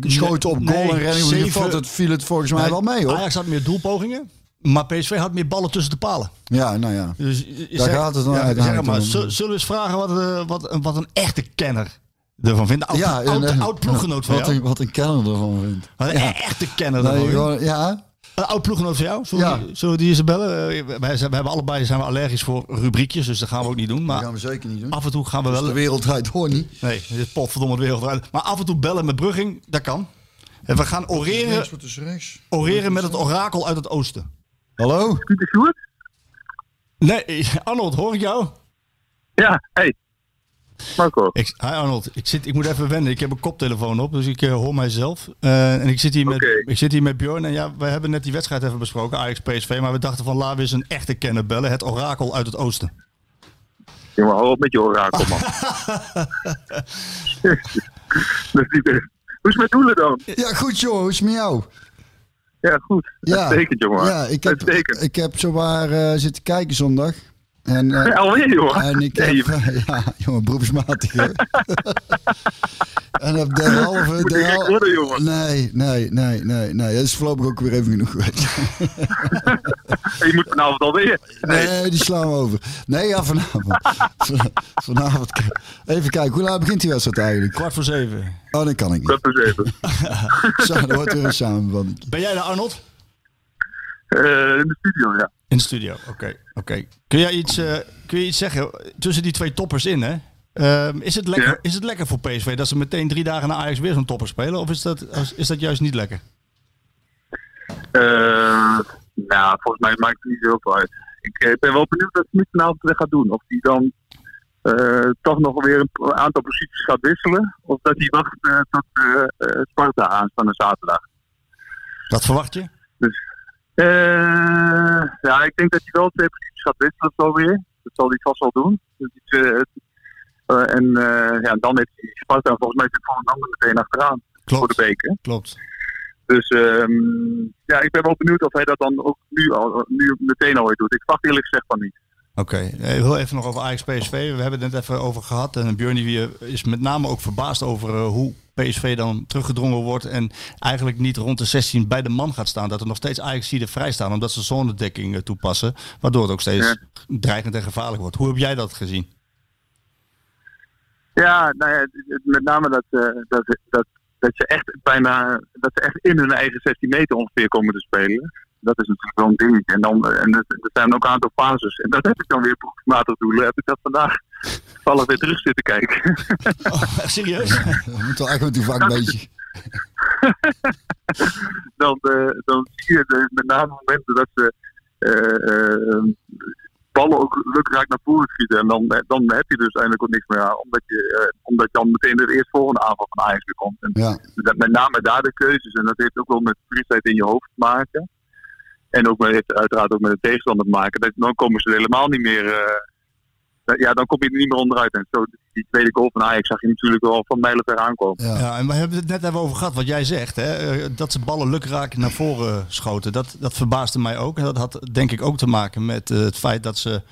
schoten op goal nee, en rennen, zeven, valt het, viel het volgens mij nee, wel mee, hoor. Ajax had meer doelpogingen, maar P S V had meer ballen tussen de palen. Ja, nou ja. Dus, daar zeg, gaat het dan ja, uit. Zeg maar, zullen we eens vragen wat, uh, wat, wat een echte kenner ervan vindt? Oud, ja, oud, oud, oud ploeggenoot van wat jou. Een, wat een kenner ervan vindt. Wat een ja. echte kenner nee, ervan gewoon, ja. Een oud ploeggenoot van jou, zullen, ja. we, zullen we die eens bellen? Uh, wij zijn, we hebben allebei zijn we allergisch voor rubriekjes, dus dat gaan we ook niet doen. Maar dat gaan we zeker niet doen. Af en toe gaan we wel... Dus de wereld draait hoor niet. Nee, dit is potverdomme de wereld draait. Maar af en toe bellen met Brugging, dat kan. En we gaan oreren, oreren met het orakel uit het oosten. Hallo? Nee, Arnold, hoor ik jou? Ja, hey. Marco. Ik, hi Arnold, ik, zit, ik moet even wennen. Ik heb een koptelefoon op, dus ik uh, hoor mijzelf. Uh, en ik zit, hier met, okay. ik zit hier met Bjorn. En ja, we hebben net die wedstrijd even besproken, Ajax-P S V. Maar we dachten van, laten we eens een echte kenner bellen. Het orakel uit het oosten. Ja, maar hou op met je orakel, man. Dat is niet best. Hoe is mijn doelen dan? Ja, goed joh. Hoe is het met jou? Ja, goed. Ja. Uitstekend, jongen. Ja, ik heb, ik heb zowaar uh, zitten kijken zondag. En, uh, ja, alweer, joh. En ik heb, nee, uh, ja, jongen, beroepsmatig, hè. En op de halve... Moet de hal... worden, jongen. Nee, nee, nee, nee, nee. Dat is voorlopig ook weer even genoeg geweest. Je moet vanavond alweer. Nee, nee, die slaan we over. Nee, ja, vanavond. Vanavond. Even kijken, hoe laat begint die wedstrijd eigenlijk? Kwart voor zeven. Oh, dat kan ik niet. Kwart voor zeven. Zo, dat wordt weer een samenvatting. Ben jij daar, Arnold? Uh, in de studio, ja. In de studio, oké. Okay, okay. Kun jij iets, uh, kun je iets zeggen? Tussen die twee toppers in, hè? Uh, is, het lekker, ja. is het lekker voor P S V dat ze meteen drie dagen na Ajax weer zo'n topper spelen? Of is dat, is dat juist niet lekker? Uh, nou, volgens mij maakt het niet heel veel uit. Ik, ik ben wel benieuwd wat Smit vanavond weer gaat doen. Of hij dan uh, toch nog weer een aantal posities gaat wisselen. Of dat hij wacht uh, tot uh, uh, Sparta aanstaande zaterdag. Dat verwacht je? Dus... Uh, ja, ik denk dat hij wel twee posities gaat wisselen zo weer. Dat zal hij vast wel doen. Dus die, uh, uh, en uh, ja, dan heeft hij Sparta volgens mij zit Volendam er meteen achteraan. Klopt. Voor de beker. Klopt. Dus um, ja, ik ben wel benieuwd of hij dat dan ook nu, al, nu meteen alweer doet. Ik wacht eerlijk gezegd van niet. Oké, okay. Ik wil even nog over Ajax-P S V. We hebben het net even over gehad. En Björn is met name ook verbaasd over uh, hoe P S V dan teruggedrongen wordt en eigenlijk niet rond de zestien bij de man gaat staan. Dat er nog steeds Ajaxiden vrij staan omdat ze zonedekking toepassen. Waardoor het ook steeds ja. dreigend en gevaarlijk wordt. Hoe heb jij dat gezien? Ja, nou ja, met name dat, uh, dat, dat, dat, ze echt bijna, dat ze echt in hun eigen zestien meter ongeveer komen te spelen. Dat is natuurlijk wel een dingetje. En, dan, en er zijn ook een aantal fases. En dat heb ik dan weer proefmatig doelen. Heb ik dat vandaag vallen weer terug zitten kijken. Oh, serieus? Dat moet wel echt met uw vak een beetje. Dan, uh, dan zie je de, met name momenten dat ze uh, uh, ballen ook lukraak naar voren schieten. En dan, dan heb je dus eigenlijk ook niks meer aan. Omdat je, uh, omdat je dan meteen de eerstvolgende aanval van Ajax weer komt. En ja. dat, met name daar de keuzes. En dat heeft ook wel met friesheid in je hoofd te maken. En ook met het, uiteraard ook met de tegenstander maken. Dat, dan komen ze er helemaal niet meer... Uh, ja, dan kom je er niet meer onderuit. En zo, die tweede goal van Ajax zag je natuurlijk wel van mijlenver aankomen. Ja. Ja, en we hebben het net even over gehad, wat jij zegt. Hè? Dat ze ballen lukraak naar voren schoten. Dat, dat verbaasde mij ook. En dat had denk ik ook te maken met uh, het feit dat ze...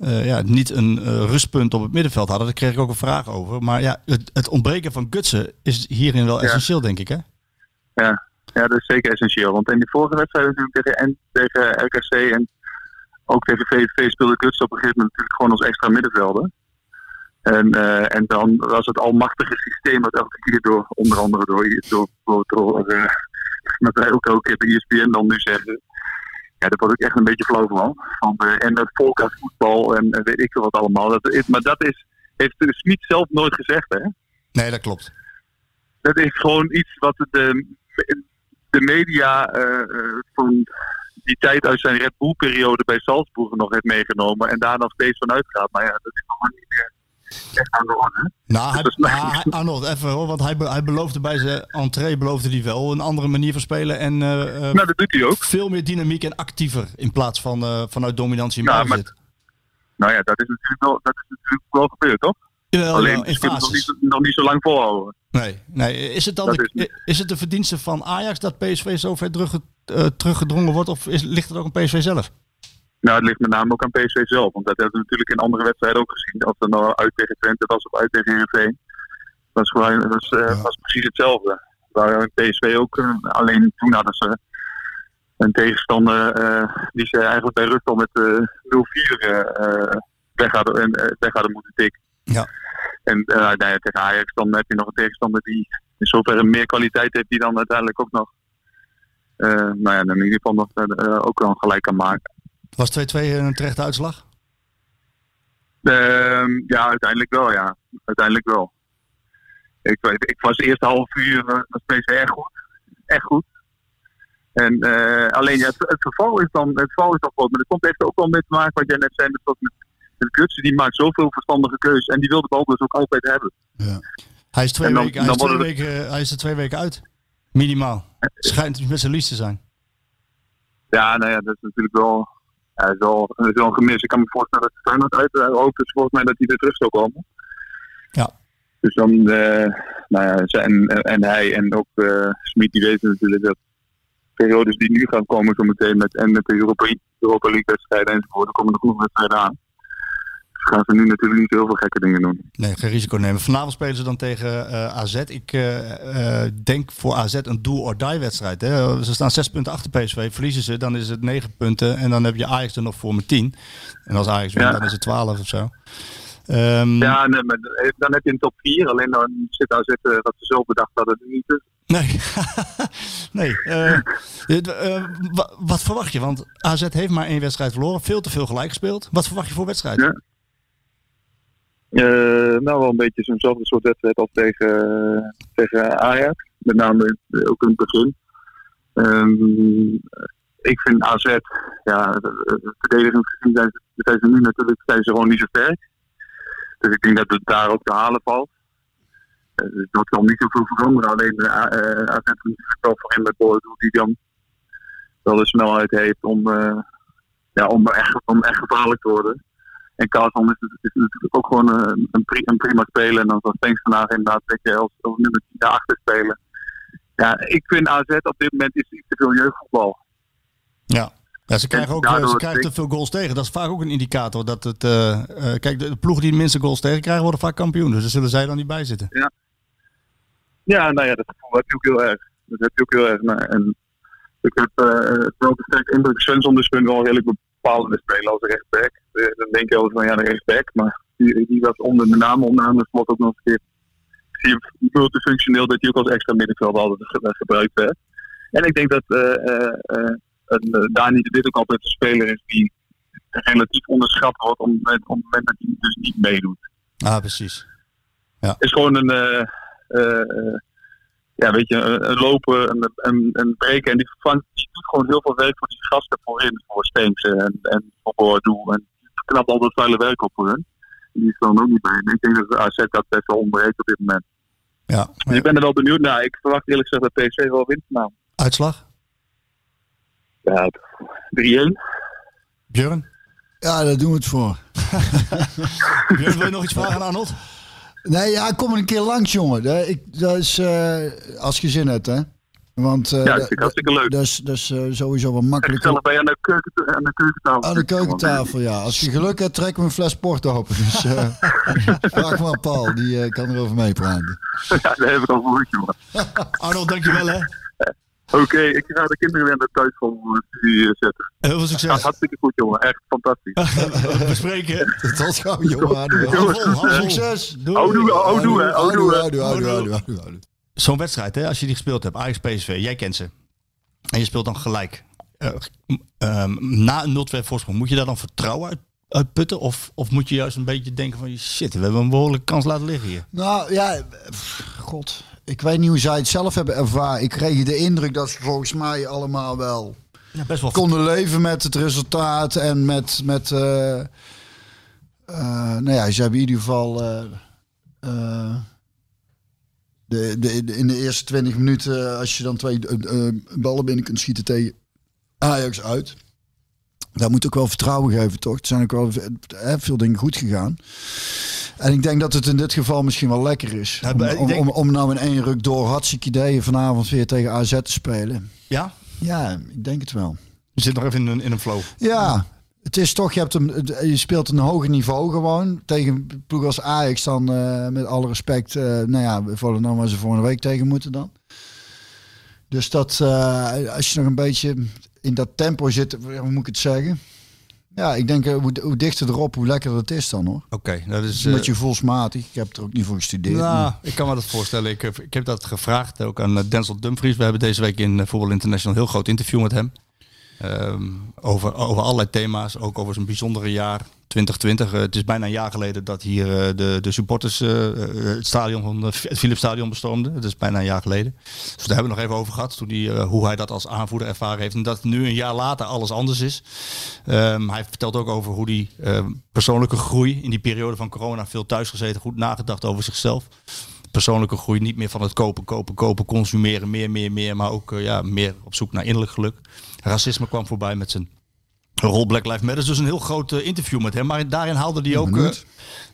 Uh, ja, niet een uh, rustpunt op het middenveld hadden. Daar kreeg ik ook een vraag over. Maar ja, het, het ontbreken van Gutsen is hierin wel ja. essentieel, denk ik, hè? Ja. ja, dat is zeker essentieel. Want in die vorige wedstrijd tegen, tegen R K C en ook tegen V V V speelde Gutsen op een gegeven moment natuurlijk gewoon als extra middenvelder. En, uh, en dan was het almachtige systeem dat elke keer door, onder andere door, door, door, door uh, wat wij ook elke keer bij E S P N dan nu zeggen. Ja, dat wordt ook echt een beetje flauw van. Uh, en dat volk uit voetbal en uh, weet ik veel wat allemaal. Dat is, maar dat is, heeft Schmidt zelf nooit gezegd, hè? Nee, dat klopt. Dat is gewoon iets wat de, de media uh, van die tijd uit zijn Red Bull-periode bij Salzburg nog heeft meegenomen. En daar nog steeds van uitgaat. Maar ja, dat is gewoon niet meer echt aan de orde. Nou, dus hij, hij, Arnold, even hoor. Want hij, be, hij beloofde bij zijn entree beloofde hij wel een andere manier van spelen. En, uh, nou, dat doet hij ook. Veel meer dynamiek en actiever in plaats van uh, vanuit dominantie in nou, balbezit. Nou ja, dat is natuurlijk wel, dat is natuurlijk wel gebeurd, toch? Jawel, alleen nou, in fases. Nog niet, nog niet zo lang volhouden. Nee, nee. Is het dan de, is, is het de verdienste van Ajax dat P S V zo ver terug, uh, teruggedrongen wordt? Of is, ligt het ook aan P S V zelf? Nou, het ligt met name ook aan P S V zelf. Want dat hebben we natuurlijk in andere wedstrijden ook gezien. Als het nou uit tegen Twente was of uit tegen Heerenveen. Dat was, gewoon, was, uh, ja. was precies hetzelfde. Waar P S V ook, uh, alleen toen hadden ze een tegenstander uh, die ze eigenlijk bij Rutte al met uh, nul vier uh, weg, hadden, uh, weg hadden moeten tikken. Ja. En uh, nou ja, tegen Ajax dan heb je nog een tegenstander die in zoverre meer kwaliteit heeft die dan uiteindelijk ook nog, uh, nou ja, in ieder geval nog uh, ook wel gelijk kan maken. Was twee-twee een terechte uitslag? Uh, ja, uiteindelijk wel, ja. Uiteindelijk wel. Ik, ik was de eerste half uur was P S V erg goed. Echt goed. En uh, alleen ja, het, het verval is dan het verval is dan groot. Maar dat komt echt ook wel mee te maken wat jij net zei met, met, met Gutsen. Die maakt zoveel verstandige keuzes en die wil de bal dus ook altijd hebben. Ja. Hij is twee, dan, weken, hij is twee weken, het... hij is er twee weken uit. Minimaal. Schijnt met zijn lies te zijn. Ja, nou ja, dat is natuurlijk wel... Ja, dat is, wel, dat is wel een gemis. Ik kan me voorstellen dat het er uit hoopt. Dus volgens mij dat hij weer terug zou komen. Ja. Dus dan, uh, nou ja, en, en hij en ook uh, Schmidt, die weten natuurlijk dat periodes die nu gaan komen, zo meteen met en met de Europa, Europa League-wedstrijden enzovoort, er komen nog genoeg wedstrijden aan. Dus gaan ze nu natuurlijk niet heel veel gekke dingen doen. Nee, geen risico nemen. Vanavond spelen ze dan tegen uh, A Z. Ik uh, uh, denk voor A Z een do-or-die-wedstrijd. Ze staan zes punten achter P S V. Verliezen ze, dan is het negen punten. En dan heb je Ajax er nog voor met tien. En als Ajax wint, ja. dan is het twaalf of zo. Um, ja, nee, maar dan heb je een top vier. Alleen dan zit A Z uh, wat ze zo bedacht hadden er niet tussen. Nee. nee. Uh, uh, w- wat verwacht je? Want A Z heeft maar één wedstrijd verloren. Veel te veel gelijk gespeeld. Wat verwacht je voor wedstrijd? Ja. Uh, nou, wel een beetje zo'nzelfde soort wedstrijd als tegen, uh, tegen Ajax. Met name ook in het begin. Um, ik vind A Z, ja, verdedigend gezien zijn, zijn ze nu natuurlijk zijn ze gewoon niet zo sterk. Dus ik denk dat het daar ook te halen valt. Uh, dus dat zal niet zoveel veranderen. Alleen uh, A Z is wel voorin met Boer, die dan wel de snelheid heeft om, uh, ja, om, echt, om echt gevaarlijk te worden. En Carlson is, is natuurlijk ook gewoon een, een, pri- een prima speler. En dan zal Stengs vandaag inderdaad dat je als, als nummer tien daarachter spelen. Ja, ik vind A Z op dit moment is iets te veel jeugdvoetbal. Ja, ja ze krijgen, ook, ze krijgen te veel goals tegen. Dat is vaak ook een indicator. Dat het, uh, uh, kijk, de, de ploegen die de minste goals tegen krijgen worden vaak kampioen. Dus daar zullen zij dan niet bij zitten. Ja, ja nou ja, dat gevoel heb je ook heel erg. Dat heb je ook heel erg. Nou, en ik heb het wel sterk indruk. Svensson dus wel redelijk bepalende speler als rechtsback. Dan denk je altijd van ja, de rechtsback. Maar die, die was onder de naam, onder andere slot ook nog een keer. Zie je multifunctioneel dat die ook als extra middenveld altijd gebruikt werd. En ik denk dat uh, uh, uh, Dani de Wit ook altijd een speler is die relatief onderschat wordt om, op het moment dat hij dus niet meedoet. Ah, precies. Ja. Is gewoon een. Uh, uh, Ja, weet je, een lopen, een, een, een breken. En die vervangt, die doet gewoon heel veel werk voor die gasten voorin. Voor Stengs en, en voor Doel. En die knapt al dat vuile werk op voor hun. Die is dan ook niet bij. En ik denk dat de A Z dat best wel ontbreekt op dit moment. Ja. Dus ja. Ik ben er wel benieuwd naar. Ik verwacht eerlijk gezegd dat P S V wel wint vanavond. Uitslag? Ja, uit. drie een. Björn? Ja, daar doen we het voor. Björn, wil je nog iets vragen aan Arnold? Nee, ja, kom er een keer langs, jongen. Ik, dat is, uh, als je zin hebt, hè. Want, uh, ja, dat vind ik hartstikke leuk. Dat is, dat is uh, sowieso wel makkelijk. Zelf bij aan de, keuken, aan de keukentafel. Aan de keukentafel, ja. Als je geluk hebt, trekken we een fles port open. Dus uh, vraag maar Paul, die uh, kan erover meepraten. Ja, daar hebben we al gehoord, jongen. Arnold, dankjewel, hè. Oké, okay, ik ga de kinderen weer naar thuis van studie zetten. Heel veel succes. Ja, hartstikke goed, jongen. Echt fantastisch. We spreken. Tot gauw, jongen. Vol, succes. Oudoe, oudoe, oudoe, oudoe, oudoe. Zo'n wedstrijd, hè, als je die gespeeld hebt, Ajax P S V, jij kent ze. En je speelt dan gelijk. Uh, um, na een nul twee voorsprong, moet je daar dan vertrouwen uit, uit putten? Of, of moet je juist een beetje denken van, shit, we hebben een behoorlijke kans laten liggen hier? Nou, ja, pff, god. Ik weet niet hoe zij het zelf hebben ervaren. Ik kreeg de indruk dat ze volgens mij allemaal wel, ja, best wel konden leven met het resultaat. En met, met uh, uh, nou ja, ze hebben in ieder geval Uh, uh, De, de, de, in de eerste twintig minuten, als je dan twee uh, ballen binnen kunt schieten tegen Ajax uit. Daar moet ook wel vertrouwen geven, toch? Er zijn ook wel eh, veel dingen goed gegaan. En ik denk dat het in dit geval misschien wel lekker is. Om, om, om, om nou in één ruk door hartstikke ideeën vanavond weer tegen A Z te spelen. Ja? Ja, ik denk het wel. Je zit nog even in een, in een flow. Ja. Het is toch, je, hebt een, je speelt een hoger niveau gewoon. Tegen een ploeg als Ajax dan, uh, met alle respect, uh, nou ja, Volendam waar ze volgende week tegen moeten dan. Dus dat, uh, als je nog een beetje in dat tempo zit, hoe moet ik het zeggen? Ja, ik denk, uh, hoe, hoe dichter erop, hoe lekker het is dan, hoor. Oké, okay, dat is een beetje uh, gevoelsmatig. Ik heb er ook niet voor gestudeerd. Nou, maar ik kan me dat voorstellen. Ik, ik heb dat gevraagd ook aan Denzel Dumfries. We hebben deze week in uh, Voetbal International een heel groot interview met hem. Um, over, over allerlei thema's, ook over zo'n bijzondere jaar twintig twintig. Uh, het is bijna een jaar geleden dat hier uh, de, de supporters uh, het stadion van het Philipsstadion bestormden. Dat is bijna een jaar geleden. Dus daar hebben we nog even over gehad, toen die, uh, hoe hij dat als aanvoerder ervaren heeft. En dat nu een jaar later alles anders is. Um, hij vertelt ook over hoe die uh, persoonlijke groei in die periode van corona, veel thuis gezeten, goed nagedacht over zichzelf. Persoonlijke groei, niet meer van het kopen, kopen, kopen, consumeren, meer, meer, meer, maar ook uh, ja, meer op zoek naar innerlijk geluk. Racisme kwam voorbij met zijn rol Black Lives Matter. Dus een heel groot uh, interview met hem. Maar daarin haalde hij ook, uh,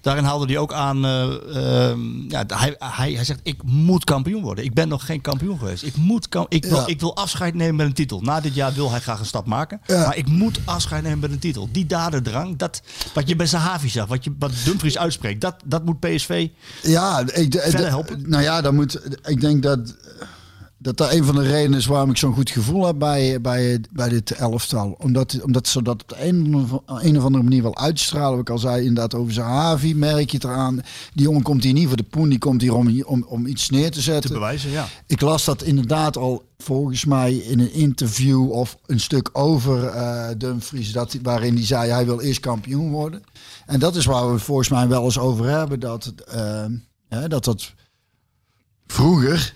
daarin haalde hij ook aan... Uh, uh, ja, hij, hij, hij zegt, ik moet kampioen worden. Ik ben nog geen kampioen geweest. Ik, moet kam- ik, wil, ja. ik wil afscheid nemen met een titel. Na dit jaar wil hij graag een stap maken. Ja. Maar ik moet afscheid nemen met een titel. Die daderdrang, dat, wat je bij Zahavi zag, wat, je, wat Dumfries uitspreekt, dat, dat moet P S V ja, ik, d- verder helpen. D- nou ja, dan moet, ik denk dat... Dat dat een van de redenen is waarom ik zo'n goed gevoel heb bij, bij, bij dit elftal. Omdat, omdat ze dat op de een, een of andere manier wel uitstralen. Wat ik al zei, inderdaad over Zahavi merk je het eraan. Die jongen komt hier niet voor de poen, die komt hier om, om, om iets neer te zetten. Te bewijzen, ja. Ik las dat inderdaad al volgens mij in een interview of een stuk over uh, Dumfries. Dat, waarin hij zei, hij wil eerst kampioen worden. En dat is waar we volgens mij wel eens over hebben. Dat uh, hè, dat, dat vroeger...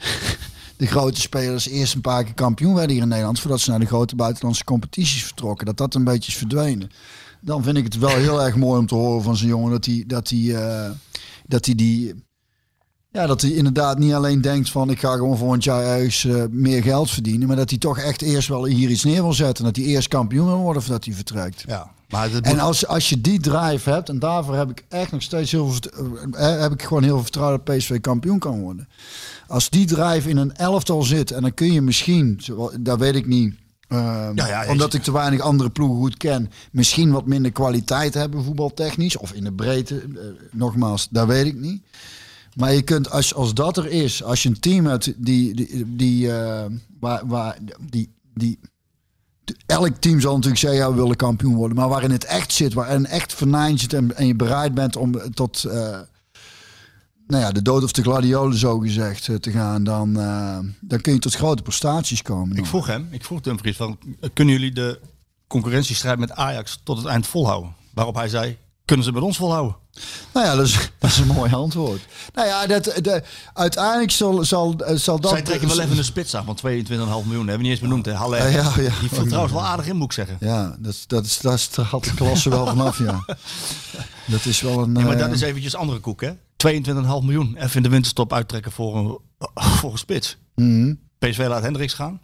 de grote spelers eerst een paar keer kampioen werden hier in Nederland, voordat ze naar de grote buitenlandse competities vertrokken. Dat dat een beetje is verdwenen. Dan vind ik het wel heel erg mooi om te horen van zo'n jongen dat hij dat hij uh, dat hij die ja dat hij inderdaad niet alleen denkt van ik ga gewoon volgend jaar ergens uh, meer geld verdienen, maar dat hij toch echt eerst wel hier iets neer wil zetten, dat hij eerst kampioen wil worden voordat hij vertrekt. Ja. Maar moet... En als, als je die drive hebt, en daarvoor heb ik echt nog steeds heel veel, heb ik gewoon heel veel vertrouwen dat P S V kampioen kan worden. Als die drive in een elftal zit, en dan kun je misschien, dat weet ik niet, um, ja, ja, omdat je... ik te weinig andere ploegen goed ken, misschien wat minder kwaliteit hebben voetbaltechnisch, of in de breedte, uh, nogmaals, dat weet ik niet. Maar je kunt, als, als dat er is, als je een team hebt die, die, die uh, waar, waar, die, die elk team zal natuurlijk zeggen, ja, we willen kampioen worden. Maar waarin het echt zit, waarin echt venijn zit en, en je bereid bent om tot uh, nou ja, de dood of de gladiolen zo gezegd uh, te gaan, dan, uh, dan kun je tot grote prestaties komen. Dan. Ik vroeg hem, ik vroeg Dumfries, van, kunnen jullie de concurrentiestrijd met Ajax tot het eind volhouden? Waarop hij zei, kunnen ze met ons volhouden? Nou ja, dat is, dat is een mooi antwoord. Nou ja, dat, de, uiteindelijk zal, zal, zal dat... Zij trekken wel even een spits aan van tweeëntwintig komma vijf miljoen. Hebben we niet eens benoemd, hè? Haller. Ja, ja, ja. Die viel trouwens wel aardig in, moet ik zeggen. Ja, dat, dat, is, dat had de klasse wel vanaf, ja. Dat is wel een... Ja, maar dat is eventjes andere koek, hè? tweeëntwintig komma vijf miljoen. Even in de winterstop uittrekken voor een, voor een spits. Mm-hmm. P S V laat Hendricks gaan.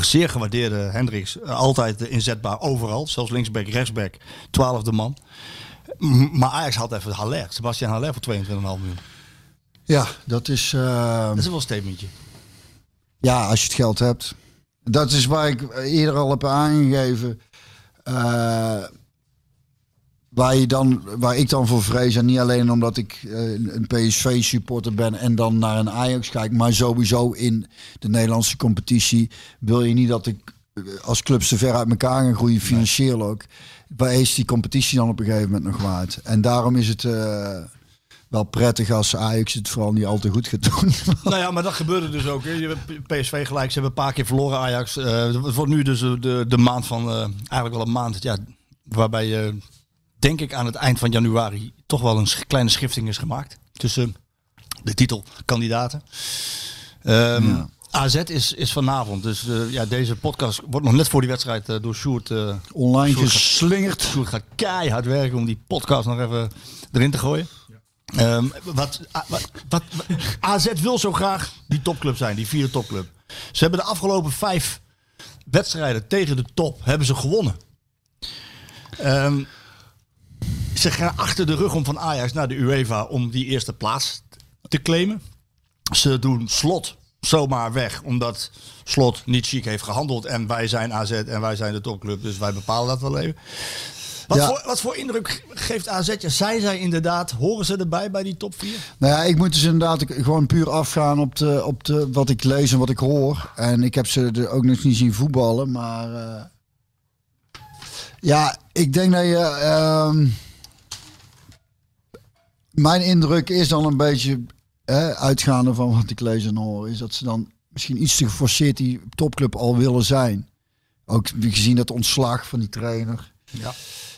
Zeer gewaardeerde Hendricks. Altijd inzetbaar overal. Zelfs linksback, rechtsback. Twaalfde man. Maar Ajax had even Haller. Sebastian Haller voor tweeëntwintig komma vijf miljoen. Ja, dat is... Uh... Dat is wel een statementje. Ja, als je het geld hebt. Dat is waar ik eerder al heb aangegeven. Uh, waar, je dan, waar ik dan voor vrees. En niet alleen omdat ik uh, een P S V-supporter ben en dan naar een Ajax kijk. Maar sowieso in de Nederlandse competitie wil je niet dat ik als clubs te ver uit elkaar gaan groeien. Financieel ook. Waar is die competitie dan op een gegeven moment nog waard? En daarom is het... Uh, wel prettig als Ajax het vooral niet al te goed gaat doen. Nou ja, maar dat gebeurde dus ook. Hè. P S V gelijk, ze hebben een paar keer verloren Ajax. Uh, het wordt nu dus de, de maand van, uh, eigenlijk wel een maand, ja, waarbij uh, denk ik aan het eind van januari toch wel een kleine schifting is gemaakt tussen de titelkandidaten. Um, ja. A Z is, is vanavond, dus uh, ja, deze podcast wordt nog net voor die wedstrijd uh, door Sjoerd uh, online Sjoerd geslingerd. Gaat, Sjoerd gaat keihard werken om die podcast nog even erin te gooien. Um, wat, wat, wat, wat, A Z wil zo graag die topclub zijn, die vierde topclub. Ze hebben de afgelopen vijf wedstrijden tegen de top hebben ze gewonnen. Um, ze gaan achter de rug om van Ajax naar de UEFA om die eerste plaats te claimen. Ze doen Slot zomaar weg, omdat Slot niet chic heeft gehandeld. En wij zijn A Z en wij zijn de topclub, dus wij bepalen dat wel even. Wat, ja. voor, wat voor indruk geeft A Z? Zijn zij inderdaad, horen ze erbij bij die top vier? Nou ja, ik moet dus inderdaad gewoon puur afgaan op, de, op de, wat ik lees en wat ik hoor. En ik heb ze er ook nog niet zien voetballen. Maar uh, ja, ik denk dat je... Uh, mijn indruk is dan een beetje, hè, uitgaande van wat ik lees en hoor, is dat ze dan misschien iets te geforceerd die topclub al willen zijn. Ook gezien dat ontslag van die trainer... Ja.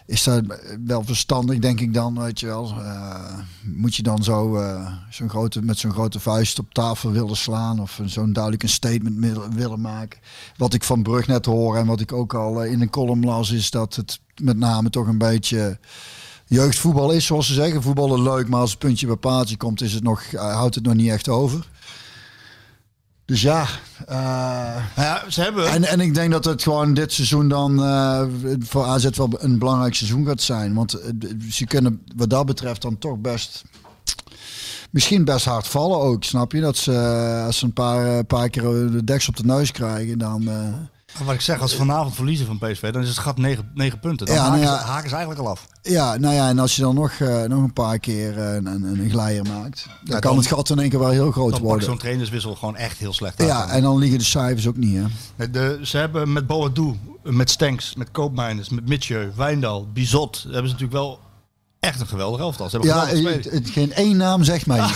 Is dat wel verstandig, denk ik dan, weet je wel. Uh, moet je dan zo, uh, zo'n grote, met zo'n grote vuist op tafel willen slaan of zo'n duidelijk een statement willen maken. Wat ik van Brug net hoor en wat ik ook al uh, in een column las, is dat het met name toch een beetje jeugdvoetbal is, zoals ze zeggen. Voetballen leuk, maar als het puntje bij paaltje komt, is het nog, uh, houdt het nog niet echt over. Dus ja, uh, ja ze hebben... en, en ik denk dat het gewoon dit seizoen dan uh, voor A Z wel een belangrijk seizoen gaat zijn. Want uh, ze kunnen wat dat betreft dan toch best, misschien best hard vallen ook, snap je? Dat ze, uh, als ze een paar, uh, paar keer de deks op de neus krijgen, dan... Uh, wat ik zeg, als ze vanavond verliezen van P S V, dan is het gat negen, negen punten. Dan ja, haken, nou ja, ze, haken ze eigenlijk al af. Ja, nou ja, en als je dan nog, uh, nog een paar keer uh, een, een, een glijer maakt, dan, ja, dan kan het gat in één keer wel heel groot dan worden. Dan pakt zo'n trainerswissel gewoon echt heel slecht uit. Ja, en dan liggen de cijfers ook niet, hè. De, de, ze hebben met Boadu, met Stengs, met Koopmeiners, met Mitchell, Wijndal, Bizot, hebben ze natuurlijk wel echt een geweldig elftal. Ze hebben ja, het, het, geen één naam zegt mij.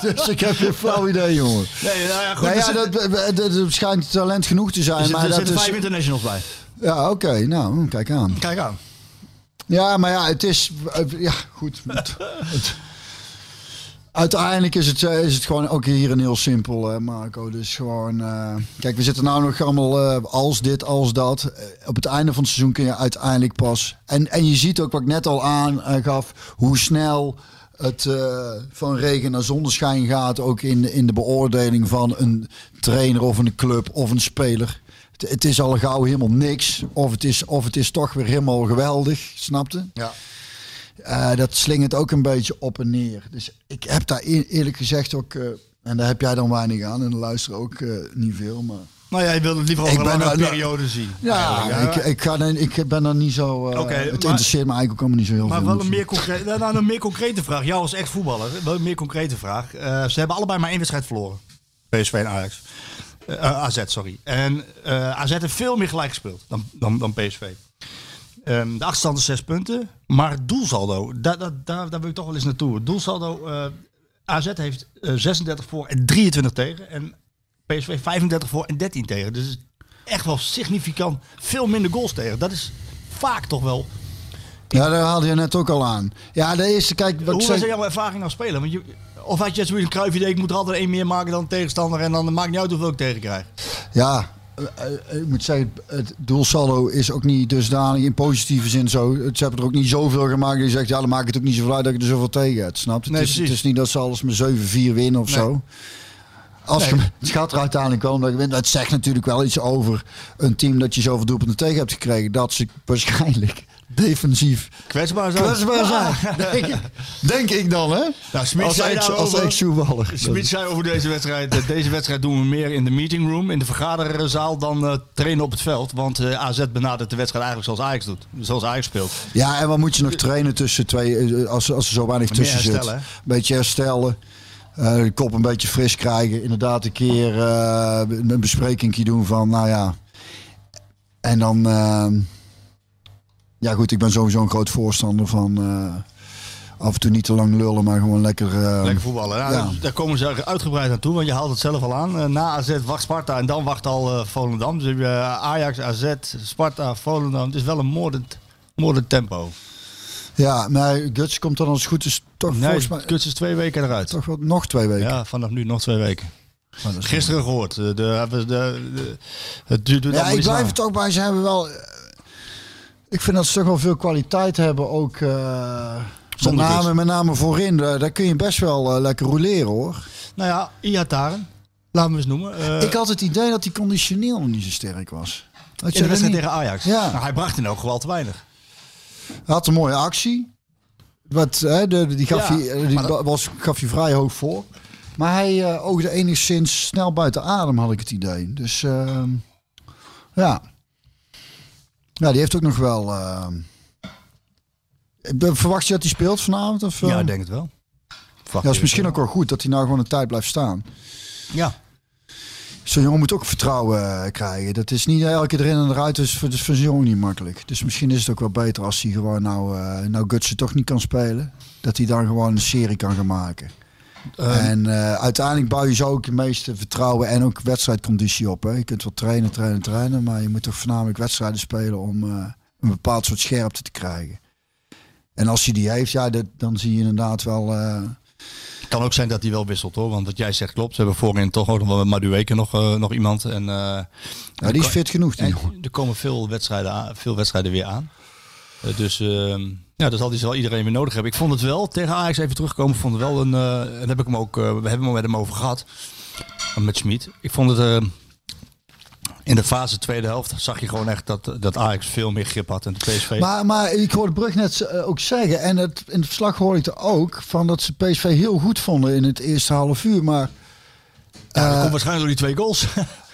Dus ik heb een flauw idee, jongen. Nee, nou ja, goed, nou ja, dat, dat, dat, dat schijnt talent genoeg te zijn. Er zitten zit vijf is... internationals bij. Ja, oké. Okay, nou, kijk aan. Kijk aan. Ja, maar ja, het is... Ja, goed. Het, het, uiteindelijk is het, is het gewoon ook hier een heel simpel, Marco. Dus gewoon... Uh, kijk, we zitten nou nog allemaal uh, als dit, als dat. Op het einde van het seizoen kun je uiteindelijk pas... En, en je ziet ook wat ik net al aangaf, uh, hoe snel... het uh, van regen naar zonneschijn gaat, ook in, in de beoordeling van een trainer of een club of een speler. Het, het is al gauw helemaal niks. Of het is, of het is toch weer helemaal geweldig, snapte? Ja. Uh, dat slingert ook een beetje op en neer. Dus ik heb daar eerlijk gezegd ook, uh, en daar heb jij dan weinig aan en luister ook uh, niet veel, maar... Nou ja, je wilde het liever over een lange periode zien. Ja, ja, ik, ik, ga, nee, ik ben dan niet zo... Uh, okay, het maar, interesseert me eigenlijk ook allemaal niet zo heel maar veel. Maar wel een meer, concre- nou, een meer concrete vraag. Jou als echt voetballer, wel een meer concrete vraag. Uh, ze hebben allebei maar één wedstrijd verloren. P S V en Ajax. Uh, A Z, sorry. En uh, A Z heeft veel meer gelijk gespeeld dan, dan, dan P S V. Um, de achterstand is zes punten. Maar het doelsaldo, daar, daar, daar, daar wil ik toch wel eens naartoe. Het doelsaldo, uh, A Z heeft uh, zesendertig voor en drieëntwintig tegen. En P S V vijfendertig voor en dertien tegen. Dus echt wel significant veel minder goals tegen. Dat is vaak toch wel... Ja, daar haalde je net ook al aan. Ja, de eerste, kijk... Wat Hoe was zeg... jouw ervaring als speler? Want je, of had je zo'n kruifje, ik moet er altijd één meer maken dan de tegenstander... en dan maakt niet uit hoeveel ik tegen krijg. Ja, ik moet zeggen, het doelsaldo is ook niet dusdanig in positieve zin zo. Ze hebben er ook niet zoveel gemaakt dat je zegt... ja, dan maakt het ook niet zoveel uit dat ik er zoveel tegen heb. Snap je? Nee, het, het is niet dat ze alles met zeven vier winnen of nee. zo. Als nee. Het gaat er uiteindelijk om dat je wint. Dat zegt natuurlijk wel iets over een team dat je zoveel doelpunten tegen hebt gekregen. Dat ze waarschijnlijk defensief kwetsbaar zijn. Kwetsbaar zijn. Ah. Denk, denk ik dan, hè? Nou, Schmidt als zei ex-voetballer. Schmidt zei over deze wedstrijd. Uh, deze wedstrijd doen we meer in de meeting room, in de vergaderzaal, dan uh, trainen op het veld. Want uh, A Z benadert de wedstrijd eigenlijk zoals Ajax doet. Zoals Ajax speelt. Ja, en wat moet je nog trainen tussen twee, uh, als, als er zo weinig tussen zit? Een beetje herstellen. Uh, de kop een beetje fris krijgen. Inderdaad een keer uh, een besprekingje doen van, nou ja. En dan... Uh, ja goed, ik ben sowieso een groot voorstander van... Uh, af en toe niet te lang lullen, maar gewoon lekker... Uh, lekker voetballen. Ja, ja. Daar komen ze uitgebreid naartoe, want je haalt het zelf al aan. Na A Z wacht Sparta en dan wacht al uh, Volendam. Dus uh, Ajax, A Z, Sparta, Volendam. Het is wel een moordend, moordend tempo. Ja, maar Gutsen komt dan als het goed is toch nee, volgens mij... Gutsen is twee weken eruit. Toch wel, nog twee weken? Ja, vanaf nu nog twee weken. Oh, gisteren gehoord. De, de, de, de, het duurt ja, ik blijf het ook bij. Ze hebben wel... Ik vind dat ze toch wel veel kwaliteit hebben ook... Uh, met, name, met name voorin. Daar kun je best wel uh, lekker rouleren, hoor. Nou ja, Ihattaren. Laten we eens noemen. Uh, ik had het idee dat hij conditioneel niet zo sterk was. Dat in de wedstrijd tegen Ajax. Ja. Nou, hij bracht in elk geval te weinig. Hij had een mooie actie. Wat, hè, de, die gaf, ja, je, die dat... was, gaf je vrij hoog voor. Maar hij uh, oogde enigszins snel buiten adem, had ik het idee. Dus uh, ja. ja, die heeft ook nog wel... Uh... Verwacht je dat hij speelt vanavond? Of, uh... Ja, ik denk het wel. Verwacht ja, is misschien ook wel goed dat hij nou gewoon een tijd blijft staan. Ja. Zo'n jongen moet ook vertrouwen krijgen. Dat is niet elke keer erin en eruit. Dat is voor zo'n jongen niet makkelijk. Dus misschien is het ook wel beter als hij gewoon nou, uh, nou Gutsen toch niet kan spelen. Dat hij dan gewoon een serie kan gaan maken. Um. En uh, uiteindelijk bouw je zo ook de meeste vertrouwen en ook wedstrijdconditie op. Hè. Je kunt wel trainen, trainen, trainen. Maar je moet toch voornamelijk wedstrijden spelen om uh, een bepaald soort scherpte te krijgen. En als hij die heeft, ja, dat, dan zie je inderdaad wel... Uh, Het kan ook zijn dat hij wel wisselt, hoor. Want wat jij zegt klopt. Ze hebben voorin toch ook nog wel met Madueke nog, uh, nog iemand. En, uh, ja, die is kan, fit genoeg. Die en, er komen veel wedstrijden, aan, veel wedstrijden weer aan. Uh, dus uh, ja, dat zal dus wel iedereen weer nodig hebben. Ik vond het wel, tegen Ajax even terugkomen, vond het wel een... Uh, en heb ik hem ook, uh, we hebben hem met hem over gehad. Met Schmidt. Ik vond het... Uh, in de fase tweede helft zag je gewoon echt dat, dat Ajax veel meer grip had en de P S V. Maar, maar ik hoorde Brug net ook zeggen, en het, in het verslag hoorde ik er ook, van dat ze P S V heel goed vonden in het eerste half uur. Maar, ja, dat uh, komt waarschijnlijk door die twee goals.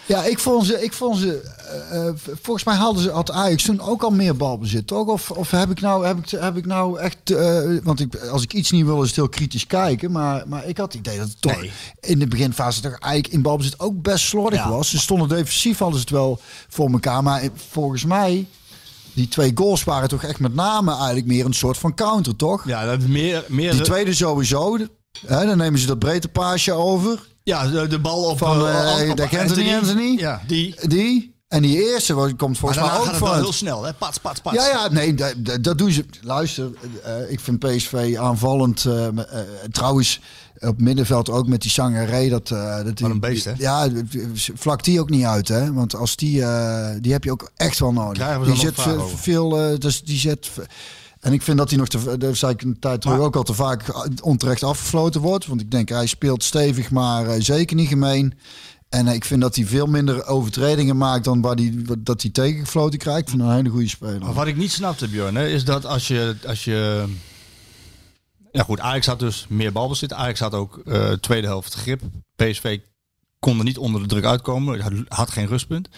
Ja, ik vond ze... Ik vond ze uh, volgens mij hadden ze, had Ajax toen ook al meer balbezit, toch? Of, of heb, ik nou, heb, ik, heb ik nou echt... Uh, want ik, als ik iets niet wil, is het heel kritisch kijken. Maar, maar ik had het idee dat het toch nee. in de beginfase toch eigenlijk in balbezit ook best slordig ja. was. Ze stonden defensief, hadden ze het wel voor elkaar. Maar volgens mij... Die twee goals waren toch echt met name eigenlijk meer een soort van counter, toch? Ja, dat meer... meer die tweede sowieso. Hè, dan nemen ze dat breedte paasje over... Ja, de, de bal op van uh, op, de Antony, Antony. Ja, die. die. En die eerste komt volgens mij ook van. Maar gaat het heel snel, hè? Pats, pats, pats. Ja, ja, nee, dat, dat doen ze. Luister, uh, ik vind P S V aanvallend. Uh, uh, trouwens, op middenveld ook met die Sangaré. Dat, uh, dat die, een beest, hè? Ja, vlak die ook niet uit, hè? Want als die, uh, die heb je ook echt wel nodig. Die zet veel, veel uh, dus die zet... En ik vind dat hij nog, te, daar zei ik een tijd terug ook al, te vaak onterecht afgefloten wordt. Want ik denk, hij speelt stevig, maar uh, zeker niet gemeen. En uh, ik vind dat hij veel minder overtredingen maakt dan waar die, dat hij tegengefloten krijgt. Van een hele goede speler. Maar wat ik niet snapte, Björn, hè, is dat als je... Als je... Ja goed, Ajax had dus meer balbezit. Ajax had ook uh, tweede helft grip. P S V kon er niet onder de druk uitkomen. Had, had geen rustpunt.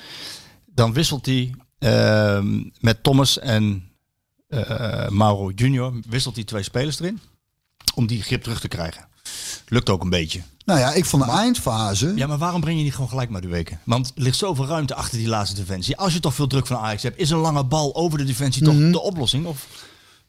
Dan wisselt hij uh, met Thomas en... Uh, Mauro Junior wisselt die twee spelers erin om die grip terug te krijgen. Lukt ook een beetje. Nou ja, ik vond de maar, eindfase... Ja, maar waarom breng je die gewoon gelijk maar de weken? Want er ligt zoveel ruimte achter die laatste defensie. Als je toch veel druk van Ajax hebt, is een lange bal over de defensie mm-hmm. toch de oplossing? Of...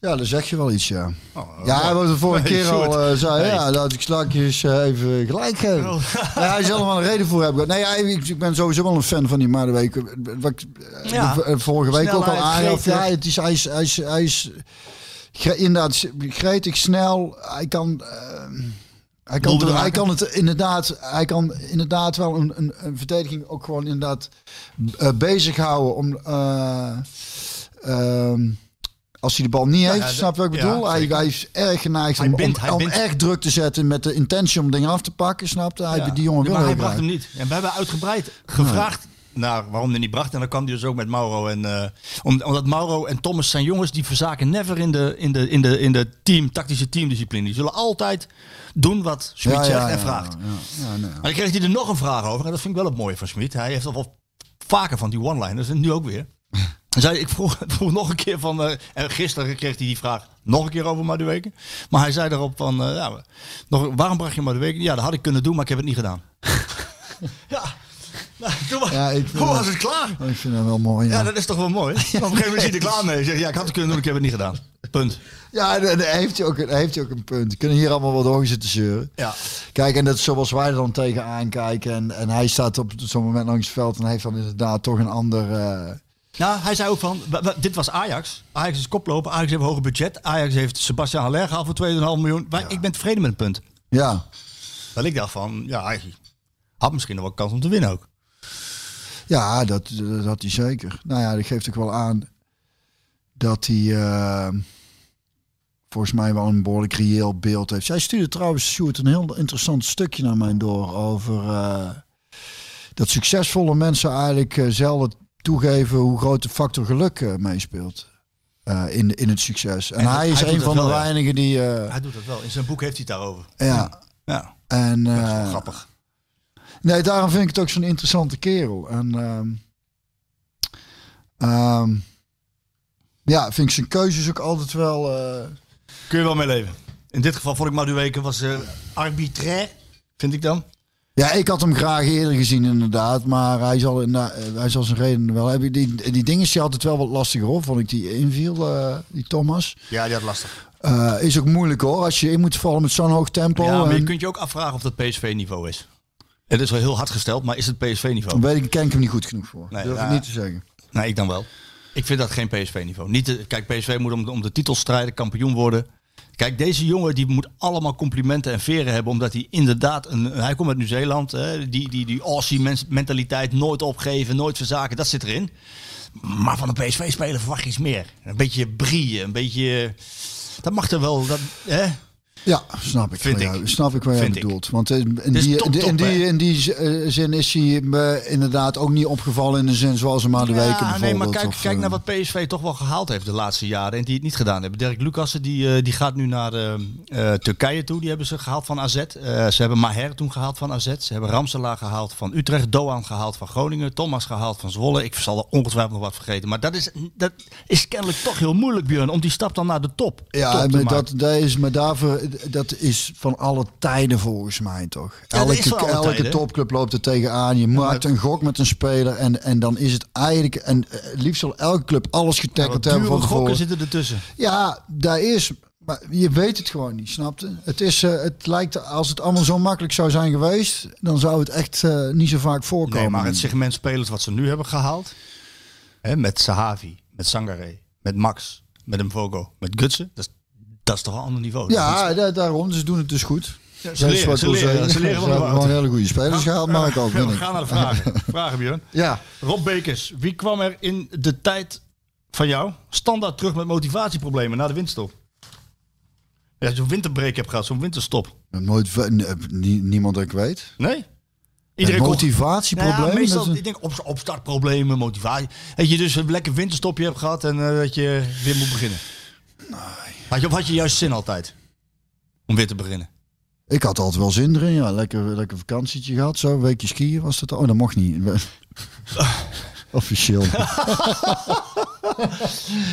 Ja, daar zeg je wel iets, ja. Oh, ja, wat we de vorige keer soort. al uh, zei, hey. ja, laat ik slakjes uh, even gelijk geven. Oh. Ja, hij zal er wel een reden voor hebben. Nee, ja, ik, ik ben sowieso wel een fan van die Madueke. Ja. Vorige week snelheid, ook al aangaf. Ja, het is, hij is, hij is, hij is gre- inderdaad gretig, snel. Hij kan... Uh, Hij kan, het, hij kan het inderdaad, hij kan inderdaad wel een, een, een verdediging ook gewoon inderdaad uh, bezighouden om uh, uh, Als hij de bal niet heeft, ja, ja, snap je wat ik bedoel? Ja, hij, hij is erg geneigd hij om, bindt, om, om echt druk te zetten met de intentie om dingen af te pakken, snap je? Hij, ja. Die jongen ja, maar hij bracht hem niet. En we hebben uitgebreid gevraagd ja. naar waarom hij niet bracht. En dan kwam hij dus ook met Mauro. En, uh, omdat Mauro en Thomas zijn jongens die verzaken never in de, in de, in de, in de team, tactische teamdiscipline. Die zullen altijd doen wat Schmidt ja, zegt ja, en ja, vraagt. Ja, ja. Ja, nee. Maar dan kreeg hij er nog een vraag over. En dat vind ik wel het mooie van Schmidt. Hij heeft al wel vaker van die one-liners. En nu ook weer. Zij, ik vroeg, vroeg nog een keer van, uh, en gisteren kreeg hij die vraag nog een keer over Madueke. Maar hij zei daarop van, uh, ja, nog, waarom bracht je Madueke? Ja, dat had ik kunnen doen, maar ik heb het niet gedaan. ja, nou, toen was, ja, toen was het klaar. Ik vind dat wel mooi. Ja, ja dat is toch wel mooi. Op een gegeven moment is hij er klaar mee. Hij zegt, ja, ik had het kunnen doen, ik heb het niet gedaan. Punt. Ja, daar heeft hij ook, heeft hij ook een punt. We kunnen hier allemaal wel door zitten zeuren. Ja. Kijk, en dat is zoals wij er dan tegenaan kijken. En, en hij staat op zo'n moment langs het veld en heeft dan inderdaad toch een ander... Uh, Nou, hij zei ook van, w- w- dit was Ajax. Ajax is koploper, Ajax heeft een hoger budget. Ajax heeft Sebastian Haller gehaald voor twee komma vijf miljoen. Wij, ja. Ik ben tevreden met het punt. Ja. Dat ik dacht van, ja, hij had misschien nog wel kans om te winnen ook. Ja, dat, dat had hij zeker. Nou ja, dat geeft ook wel aan dat hij uh, volgens mij wel een behoorlijk reëel beeld heeft. Zij stuurde trouwens, Sjoerd, een heel interessant stukje naar mij door over uh, dat succesvolle mensen eigenlijk uh, zelden... toegeven hoe groot de factor geluk uh, meespeelt uh, in, in het succes. En, en hij is hij een van de weinigen die... Uh, hij doet dat wel. In zijn boek heeft hij het daarover. Ja. ja. En, uh, dat is grappig. Nee, daarom vind ik het ook zo'n interessante kerel. En um, um, ja, vind ik zijn keuzes ook altijd wel... Uh, kun je wel mee leven. In dit geval vond ik Madueke was uh, arbitrair, vind ik dan. Ja, ik had hem graag eerder gezien inderdaad, maar hij zal, nou, hij zal zijn reden wel hebben. Die, die dingen is hij altijd wel wat lastiger hoor, vond ik die inviel, uh, die Thomas. Ja, die had lastig. Uh, is ook moeilijk hoor, als je in moet vallen met zo'n hoog tempo. Ja, maar en... je kunt je ook afvragen of dat P S V-niveau is. Het is wel heel hard gesteld, maar is het P S V-niveau? Dan weet ik, ken ik hem niet goed genoeg voor. Nee, dat durf ik niet te zeggen. Nee, ik dan wel. Ik vind dat geen P S V-niveau. Niet te, kijk, P S V moet om, om de titel strijden, kampioen worden. Kijk, deze jongen die moet allemaal complimenten en veren hebben, omdat hij inderdaad, een, hij komt uit Nieuw-Zeeland, hè, die, die, die Aussie mentaliteit, nooit opgeven, nooit verzaken, dat zit erin. Maar van een P S V-speler verwacht je iets meer. Een beetje brieën, een beetje, dat mag er wel, dat, hè? Ja, snap ik. Vind ik. Jou, snap ik wat jij bedoelt. Ik. Want in die, top, top, in die, in die zin is hij me inderdaad ook niet opgevallen in de zin zoals een Madueke ja, bijvoorbeeld. Nee, maar kijk, of, kijk naar wat P S V toch wel gehaald heeft de laatste jaren en die het niet gedaan hebben. Dirk Lucassen die, die gaat nu naar uh, Turkije toe. Die hebben ze gehaald van A Z. Uh, ze hebben Maher toen gehaald van A Z. Ze hebben Ramselaar gehaald van Utrecht. Doan gehaald van Groningen. Thomas gehaald van Zwolle. Ik zal er ongetwijfeld nog wat vergeten. Maar dat is, dat is kennelijk toch heel moeilijk, Björn, om die stap dan naar de top. Ja, top maar dat, dat is maar daarvoor... Dat is van alle tijden volgens mij toch. Elke, ja, elke topclub loopt er tegenaan. Je ja, maakt een gok met een speler. En, en dan is het eigenlijk... En liefst zal elke club alles getackled ja, hebben. Dure gokken zitten ertussen. Ja, daar is... Maar je weet het gewoon niet, snapte? Het is, uh, het lijkt, als het allemaal zo makkelijk zou zijn geweest... Dan zou het echt uh, niet zo vaak voorkomen. Nee, maar het segment spelers wat ze nu hebben gehaald... Hè, met Zahavi, met Sangaré, met Max, met Mvogo, met Gutsen... Dat is Dat is toch een ander niveau? Ja, da- daarom. Ze doen het dus goed. Ja, ze, leren, ze, leren, ze leren wel wat. Ze hebben gewoon hele goede spelers gehaald, maar ik ook. We gaan naar de vragen. Vragen, Björn. Ja. Rob Bekers, wie kwam er in de tijd van jou standaard terug met motivatieproblemen na de winterstop? Ja, zo'n winterbreak heb gehad, zo'n winterstop. Nooit, n- niemand dat ik weet. Nee? Iedereen motivatieproblemen? Nou ja, meestal, een... ik denk op, opstartproblemen, motivatie. Dat je dus een lekker winterstopje hebt gehad en uh, dat je weer moet beginnen. Nee. Had je, of had je juist zin altijd om weer te beginnen? Ik had altijd wel zin erin, ja. Lekker, lekker vakantietje gehad, zo. Een weekje skiën was dat al. Oh, dat mocht niet. Officieel.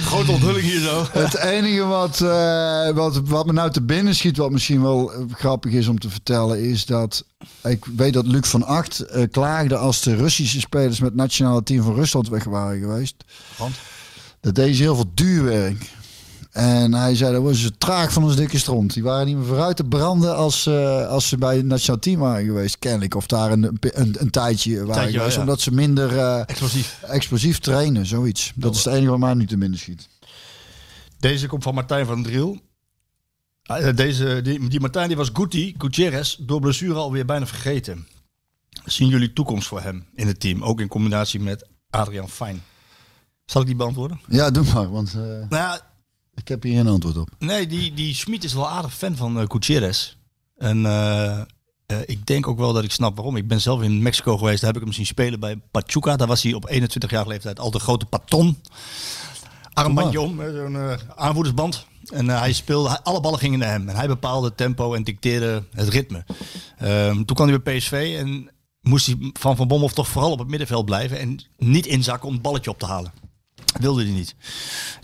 Grote onthulling hier zo. Het enige wat, uh, wat, wat me nou te binnen schiet, wat misschien wel grappig is om te vertellen, is dat... Ik weet dat Luc van Acht uh, klaagde als de Russische spelers met het nationale team van Rusland weg waren geweest. Want? Dat deed ze heel veel duurwerk. En hij zei, dat was ze traag van ons dikke stront. Die waren niet meer vooruit te branden als, uh, als ze bij het nationaal team waren geweest. Kennelijk. Of daar een, een, een, een tijdje waren tijdje, geweest. Ja. Omdat ze minder uh, explosief. explosief trainen. Zoiets. Dat is het enige wat mij nu te binnen schiet. Deze komt van Martijn van Driel. Deze, die, die Martijn die was Guti, Gutierrez, door blessure alweer bijna vergeten. Zien jullie toekomst voor hem in het team? Ook in combinatie met Adriaan Fijn. Zal ik die beantwoorden? Ja, doe maar. Want, uh... nou ja, Ik heb hier een antwoord op. Nee, die, die Schmidt is wel aardig fan van uh, Gutierrez. En uh, uh, ik denk ook wel dat ik snap waarom. Ik ben zelf in Mexico geweest. Daar heb ik hem zien spelen bij Pachuca. Daar was hij op eenentwintigjarige leeftijd al de grote patron. Armbandje om, zo'n uh, aanvoerdersband. En uh, hij speelde, hij, alle ballen gingen naar hem. En hij bepaalde het tempo en dicteerde het ritme. Um, toen kwam hij bij P S V en moest hij van Van Bommel toch vooral op het middenveld blijven. En niet inzakken om het balletje op te halen. Wilde hij niet.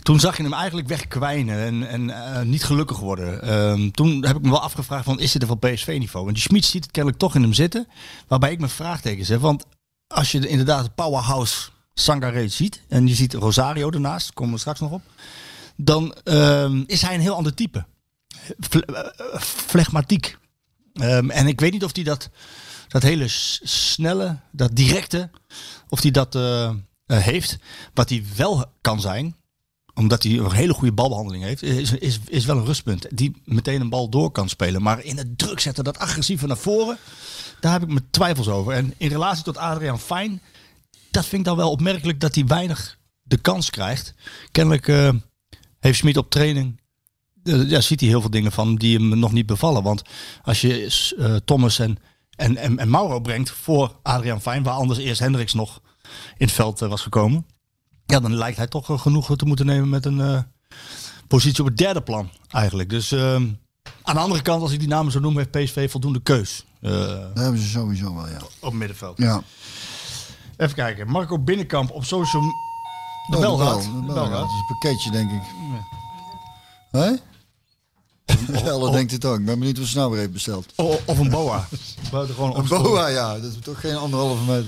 Toen zag je hem eigenlijk wegkwijnen en, en uh, niet gelukkig worden. Um, toen heb ik me wel afgevraagd van, is dit er van P S V-niveau? En die Schmid ziet het kennelijk toch in hem zitten. Waarbij ik mijn vraagtekens heb. Want als je de, inderdaad de powerhouse Sangaré ziet. En je ziet Rosario ernaast. Daar komen we straks nog op. Dan um, is hij een heel ander type. Vle- uh, flegmatiek. Um, en ik weet niet of hij dat, dat hele s- snelle, dat directe, of hij dat uh, uh, heeft. Wat hij wel kan zijn, omdat hij een hele goede balbehandeling heeft, is, is, is wel een rustpunt. Die meteen een bal door kan spelen. Maar in het druk zetten, dat agressieve naar voren, daar heb ik mijn twijfels over. En in relatie tot Adriaan Fijn, dat vind ik dan wel opmerkelijk dat hij weinig de kans krijgt. Kennelijk... Uh, Heeft Schmidt op training, ja, ziet hij heel veel dingen van die hem nog niet bevallen. Want als je uh, Thomas en, en, en, en Mauro brengt voor Adriaan Fijn, waar anders eerst Hendricks nog in het veld uh, was gekomen. Ja, dan lijkt hij toch uh, genoeg te moeten nemen met een uh, positie op het derde plan eigenlijk. Dus uh, aan de andere kant, als ik die namen zo noem, heeft P S V voldoende keus. Uh, Dat hebben ze sowieso wel, ja. Op middenveld. Ja. Even kijken, Marco Binnenkamp op social... De Belraad. Dat is een pakketje, denk ik. Hé? Nee. Hey? Ella denkt het ook. Ik ben benieuwd wat ze nou weer heeft besteld. O, of een boa. Gewoon een boa, ja. Dat is toch geen anderhalve meter.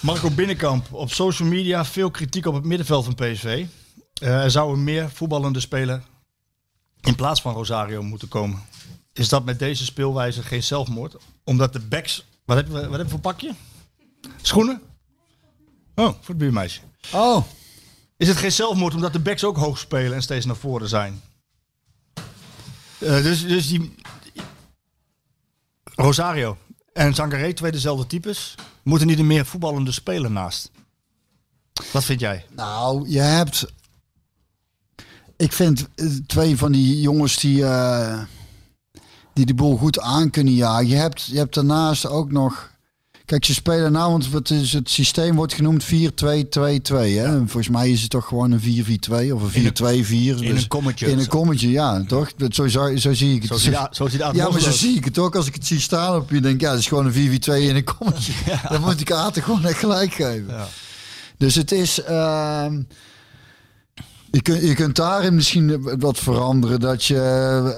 Marco Binnenkamp. Op social media veel kritiek op het middenveld van P S V. Uh, er zou een meer voetballende speler in plaats van Rosario moeten komen. Is dat met deze speelwijze geen zelfmoord? Omdat de backs... Wat hebben we, wat hebben we voor pakje? Schoenen? Oh, voor het buurmeisje. Oh. Is het geen zelfmoord omdat de backs ook hoog spelen en steeds naar voren zijn? Uh, dus, dus die... Rosario en Sangaré, twee dezelfde types, moeten niet een meer voetballende speler naast. Wat vind jij? Nou, je hebt... Ik vind twee van die jongens die, uh, die de boel goed aan kunnen jagen. Je hebt, je hebt daarnaast ook nog... Kijk, ze spelen nou, want het, is, het systeem wordt genoemd vier twee twee twee. Hè? Volgens mij is het toch gewoon een vier vier twee of een vier twee vier. In dus een kommetje. In een kommetje, ja, toch? Zo, zo, zo zie ik het. Zo zie, ja, zo zie het ja, maar zo zie ik het ook. Als ik het zie staan op je, denk ik, ja, het is gewoon een vier vier twee in een kommetje. Ja. Dan moet ik Aten gewoon echt gelijk geven. Ja. Dus het is... Uh, Je kunt, je kunt daarin misschien wat veranderen. Dat je,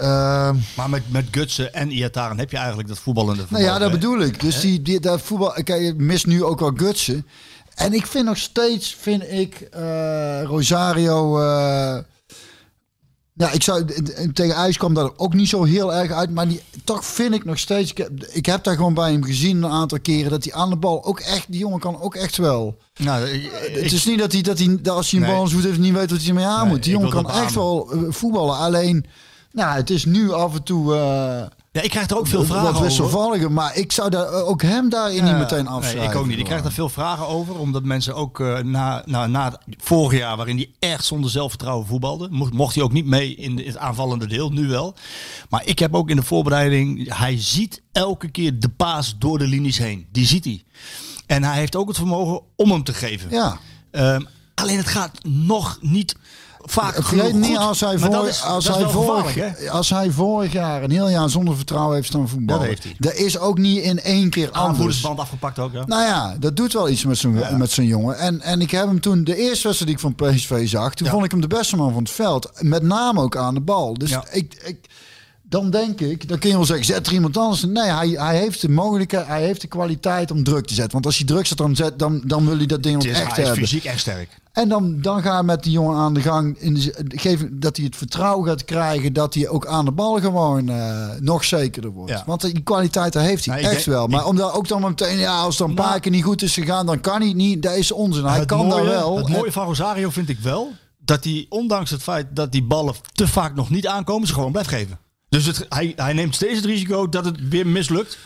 uh, maar met, met Gutsen en Ihattaren heb je eigenlijk dat voetballende... Nou ja, dat mee. bedoel ik. Dus die, die, dat voetbal... Kijk, je mist nu ook al Gutsen. En ik vind nog steeds, vind ik, uh, Rosario... Uh, nou, ik zou tegen IJs kwam dat er ook niet zo heel erg uit. Maar die, toch vind ik nog steeds... Ik heb, ik heb daar gewoon bij hem gezien een aantal keren... dat hij aan de bal ook echt... Die jongen kan ook echt wel... Nou, ik, ik, het is niet dat hij, dat hij als hij een nee. bal zoet heeft... niet weet wat hij ermee aan nee, moet. Die jongen kan echt wel voetballen. Alleen, nou, het is nu af en toe... Uh, Ja, ik krijg er ook veel vragen over. Wisselvalliger, maar ik zou daar ook hem daarin ja, niet meteen afschrijven. Nee, ik ook niet. Ik krijg daar veel vragen over, omdat mensen ook uh, na, na, na het vorig jaar, waarin hij echt zonder zelfvertrouwen voetbalde, mocht, mocht hij ook niet mee in het aanvallende deel, nu wel. Maar ik heb ook in de voorbereiding, hij ziet elke keer de paas door de linies heen. Die ziet hij. En hij heeft ook het vermogen om hem te geven. Ja. Um, alleen het gaat nog niet... Vaak het genoeg niet goed, als hij, voor, is, als, hij vorig, als hij vorig jaar een heel jaar zonder vertrouwen heeft staan voetballen. Dat, dat is ook niet in één keer anders. Aanvoerdersband afgepakt ook, ja. Nou ja, dat doet wel iets met zo'n ja, ja. jongen. En, en ik heb hem toen, de eerste wedstrijd die ik van P S V zag, toen ja. vond ik hem de beste man van het veld. Met name ook aan de bal. Dus ja. ik, ik, dan denk ik, dan kun je wel zeggen, zet er iemand anders. Nee, hij, hij heeft de mogelijkheid, hij heeft de kwaliteit om druk te zetten. Want als hij druk zet, dan, zet, dan, dan wil hij dat ding ook echt hebben. Hij is fysiek echt sterk. En dan, dan ga je met die jongen aan de gang. In de, geef, dat hij het vertrouwen gaat krijgen. Dat hij ook aan de bal gewoon uh, nog zekerder wordt. Ja. Want die kwaliteit daar heeft hij nou, echt denk, wel. Maar ik, omdat ook dan meteen, ja, als dan een nou, paar keer niet goed is gegaan. Dan kan hij het niet. Dat is onzin. Hij kan daar wel. Het mooie van Rosario vind ik wel. Dat hij, ondanks het feit dat die ballen te vaak nog niet aankomen. Ze gewoon blijft geven. Dus het, hij, hij neemt steeds het risico dat het weer mislukt.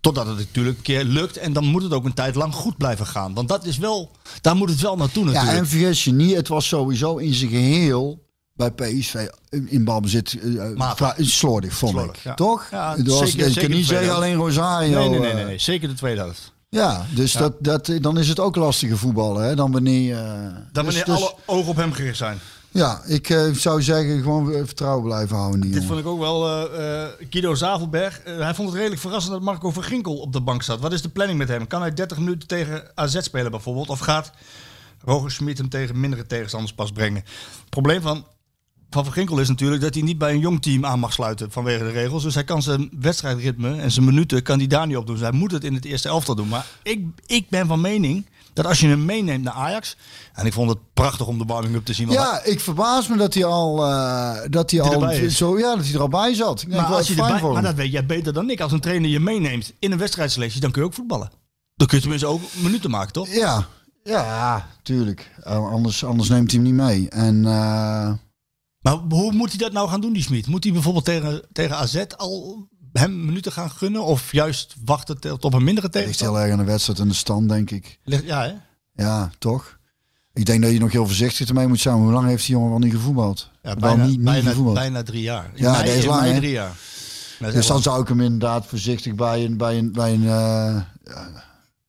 Totdat het natuurlijk een keer lukt. En dan moet het ook een tijd lang goed blijven gaan. Want dat is wel, daar moet het wel naartoe natuurlijk. Ja, en vergis je niet, het was sowieso in zijn geheel bij P S V in balbezit uh, slordig, vond slordig, ik. Ja. Toch? Ja, zeker, was, ik kan niet zeggen alleen Rosario. Nee, nee, nee, nee, nee. Zeker de tweede helft. Ja, dus ja. Dat, dat, dan is het ook lastiger voetballen. Hè, dan wanneer, uh, dan wanneer dus, alle dus, ogen op hem gericht zijn. Ja, ik uh, zou zeggen gewoon vertrouwen blijven houden. Dit jongen. Vond ik ook wel. Uh, Guido Zavelberg, uh, hij vond het redelijk verrassend dat Marco Verginkel op de bank zat. Wat is de planning met hem? Kan hij dertig minuten tegen A Z spelen bijvoorbeeld? Of gaat Roger Schmidt hem tegen mindere tegenstanders pas brengen? Het probleem van... Van Verginkel is natuurlijk dat hij niet bij een jong team aan mag sluiten vanwege de regels. Dus hij kan zijn wedstrijdritme en zijn minuten kan hij daar niet op doen. Dus hij moet het in het eerste elftal doen. Maar ik, ik ben van mening dat als je hem meeneemt naar Ajax... En ik vond het prachtig om de warming-up te zien. Ja, hij, ik verbaas me dat hij al... Uh, dat hij al zo, ja, dat hij er al bij zat. Maar, als je erbij, maar dat weet jij beter dan ik. Als een trainer je meeneemt in een wedstrijdselectie, dan kun je ook voetballen. Dan kun je tenminste ook minuten maken, toch? Ja, ja, tuurlijk. Anders, anders neemt hij hem niet mee. En... Uh... Maar hoe moet hij dat nou gaan doen, die Schmidt? Moet hij bijvoorbeeld tegen, tegen A Z al hem minuten gaan gunnen? Of juist wachten tot op een mindere tegenstander? Ligt heel erg aan de wedstrijd en de stand, denk ik. Ligt, ja, hè? Ja, toch? Ik denk dat je nog heel voorzichtig ermee moet zijn. Hoe lang heeft die jongen wel niet gevoetbald? Ja, bijna, niet, niet bijna, gevoetbald. bijna drie jaar. In ja, mei, dat is lang, hè? Drie jaar. Dat is dus dan zou ik hem inderdaad voorzichtig bij een... Bij een, bij een uh, ja.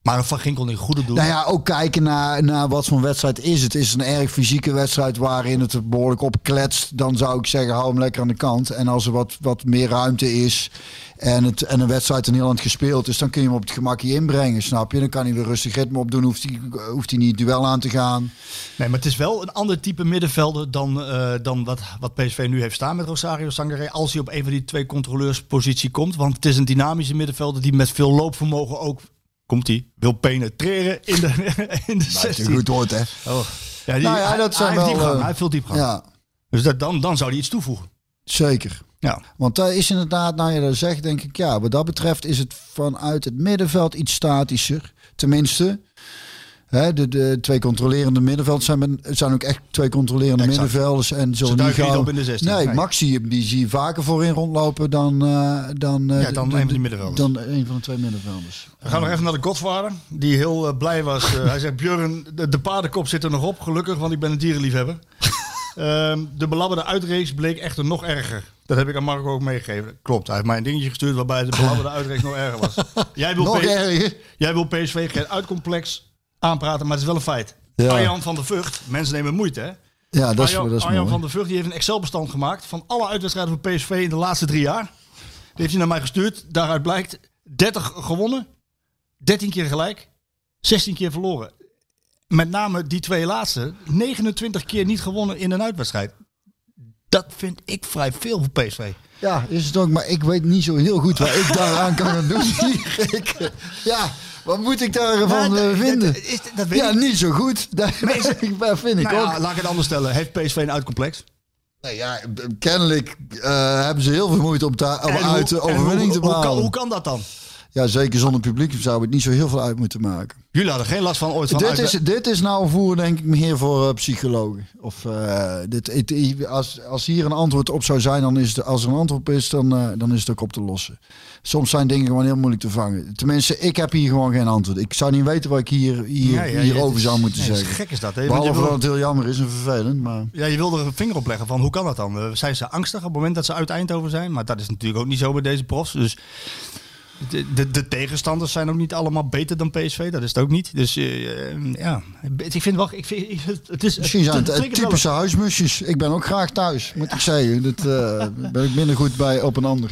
Maar Van Ginkel niet goede doen. Nou ja, ook kijken naar, naar wat voor wedstrijd is het. Is het een erg fysieke wedstrijd waarin het behoorlijk opkletst? Dan zou ik zeggen, hou hem lekker aan de kant. En als er wat, wat meer ruimte is en, het, en een wedstrijd in Nederland gespeeld is... dan kun je hem op het gemakje inbrengen, snap je? Dan kan hij weer rustig ritme opdoen, hoeft hij, hoeft hij niet het duel aan te gaan. Nee, maar het is wel een ander type middenvelder dan, uh, dan wat, wat P S V nu heeft staan met Rosario Sangaré. Als hij op een van die twee controleurspositie komt. Want het is een dynamische middenvelder die met veel loopvermogen ook... Komt hij? Wil penetreren in de, in de zestien. Goed woord, hè? Oh. Ja, die, nou ja, hij, dat zijn hij wel, heeft diepgang, uh, hij heeft veel diepgang. Ja. Dus dat, dan, dan zou hij iets toevoegen. Zeker. Ja. Want daar is inderdaad, nou je dat zegt, denk ik, ja, wat dat betreft is het vanuit het middenveld iets statischer. Tenminste, hè, de, de twee controlerende middenvelders zijn, zijn ook echt twee controlerende exact. middenvelders. En zo niet gauw... op in de zestien. Nee, nee. Max die, die zie je vaker voorin rondlopen dan, uh, dan, uh, ja, dan, de, een van die dan een van de twee middenvelders. We gaan nog even naar de Godvader, die heel uh, blij was. Uh, hij zegt, Björn, de, de paardenkop zit er nog op, gelukkig, want ik ben een dierenliefhebber. um, de belabberde uitreeks bleek echter nog erger. Dat heb ik aan Marco ook meegegeven. Klopt, hij heeft mij een dingetje gestuurd waarbij de belabberde uitreeks nog erger was. Jij wil, nog P S V, erger. Jij wil P S V geen uitcomplex aanpraten, maar het is wel een feit. Ja. Arjan van der Vught, mensen nemen moeite, hè? Ja, dat is, Arjan, dat is Arjan mooi. Van der Vught die heeft een Excel-bestand gemaakt van alle uitwedstrijden van P S V in de laatste drie jaar. Die heeft hij naar mij gestuurd. Daaruit blijkt dertig gewonnen, dertien keer gelijk, zestien keer verloren. Met name die twee laatste, negenentwintig keer niet gewonnen in een uitwedstrijd. Dat vind ik vrij veel voor P S V. Ja, is het ook, maar ik weet niet zo heel goed wat ik daaraan kan gaan doen. Ik, ja, wat moet ik daarvan nou, vinden? Dat, is, dat weet ja, ik. Niet zo goed. Dat is, vind ik nou ook. Ja, laat ik het anders stellen. Heeft P S V een uitcomplex? Nee, ja, kennelijk uh, hebben ze heel veel moeite om, ta- om hoe, uit de overwinning hoe, te halen. Hoe kan, hoe kan dat dan? Ja, zeker zonder publiek zou het niet zo heel veel uit moeten maken. Jullie hadden geen last van ooit van dit uit... is Dit is nou voer, denk ik, meer voor uh, psychologen. Of, uh, dit, it, als, als hier een antwoord op zou zijn, dan is het, als er een antwoord is, dan, uh, dan is het ook op te lossen. Soms zijn dingen gewoon heel moeilijk te vangen. Tenminste, ik heb hier gewoon geen antwoord. Ik zou niet weten wat ik hier, hier, ja, ja, hierover is, zou moeten ja, zeggen. Gek is dat, hè? Behalve dat het heel jammer is en vervelend. Maar... Ja, je wilde er een vinger op leggen van hoe kan dat dan? Zijn ze angstig op het moment dat ze uit Eindhoven zijn? Maar dat is natuurlijk ook niet zo bij deze profs. Dus... De, de, de tegenstanders zijn ook niet allemaal beter dan P S V. Dat is het ook niet. Dus uh, ja, ik vind wel... Ik vind, het is, Misschien zijn het, het, het typische huismusjes. Ik ben ook graag thuis, moet ik zeggen. Dat uh, ben ik minder goed bij op een ander.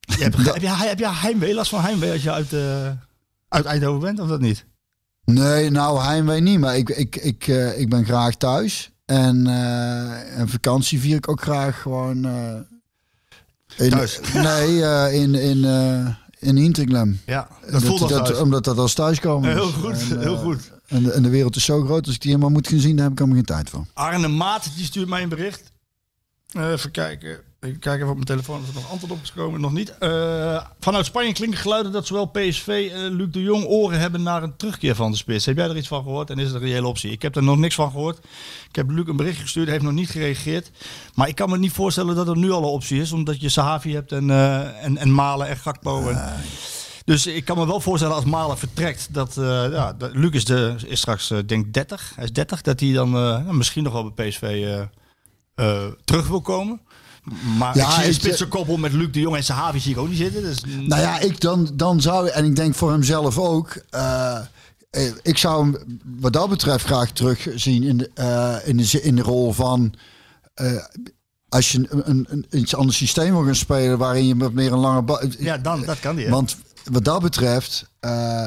Je hebt, dat, heb, je, heb je heimwee, last van heimwee als je uit, uh, uit Eindhoven bent of dat niet? Nee, nou heimwee niet. Maar ik, ik, ik, uh, ik ben graag thuis. En, uh, en vakantie vier ik ook graag gewoon... Uh, in, thuis? Nee, uh, in... in uh, In Interglam. Ja, dat voelt dat, dat, dat, omdat dat als thuiskomen is. Heel goed, en, uh, heel goed. En de, en de wereld is zo groot, als ik die helemaal moet gaan zien, daar heb ik helemaal geen tijd voor. Arne Maat, die stuurt mij een bericht. Uh, even kijken. Ik kijk even op mijn telefoon of er nog antwoord op is gekomen. Nog niet. Uh, vanuit Spanje klinken geluiden dat zowel P S V en Luuk de Jong oren hebben naar een terugkeer van de spits. Heb jij er iets van gehoord en is het een reële optie? Ik heb er nog niks van gehoord. Ik heb Luuk een bericht gestuurd, hij heeft nog niet gereageerd. Maar ik kan me niet voorstellen dat er nu al een optie is. Omdat je Zahavi hebt en, uh, en, en Malen en Gakpo. En... Ja. Dus ik kan me wel voorstellen als Malen vertrekt. Dat, uh, ja, dat Luuk is, de, is straks uh, denk dertig. Hij is dertig. Dat hij dan uh, misschien nog wel bij P S V... Uh, uh, terug wil komen. Maar ja, ik zie een spitsenkoppel met Luuk de Jong en Zahavi zie ik ook niet zitten. Dus... Nou ja, ik dan, dan zou, en ik denk voor hemzelf ook... Uh, ik zou hem wat dat betreft graag terugzien in de, uh, in de, in de rol van... Uh, als je een, een, een iets anders systeem wil gaan spelen waarin je met meer een lange bal... Ja, dan, dat kan die. Hè? Want wat dat betreft... Uh,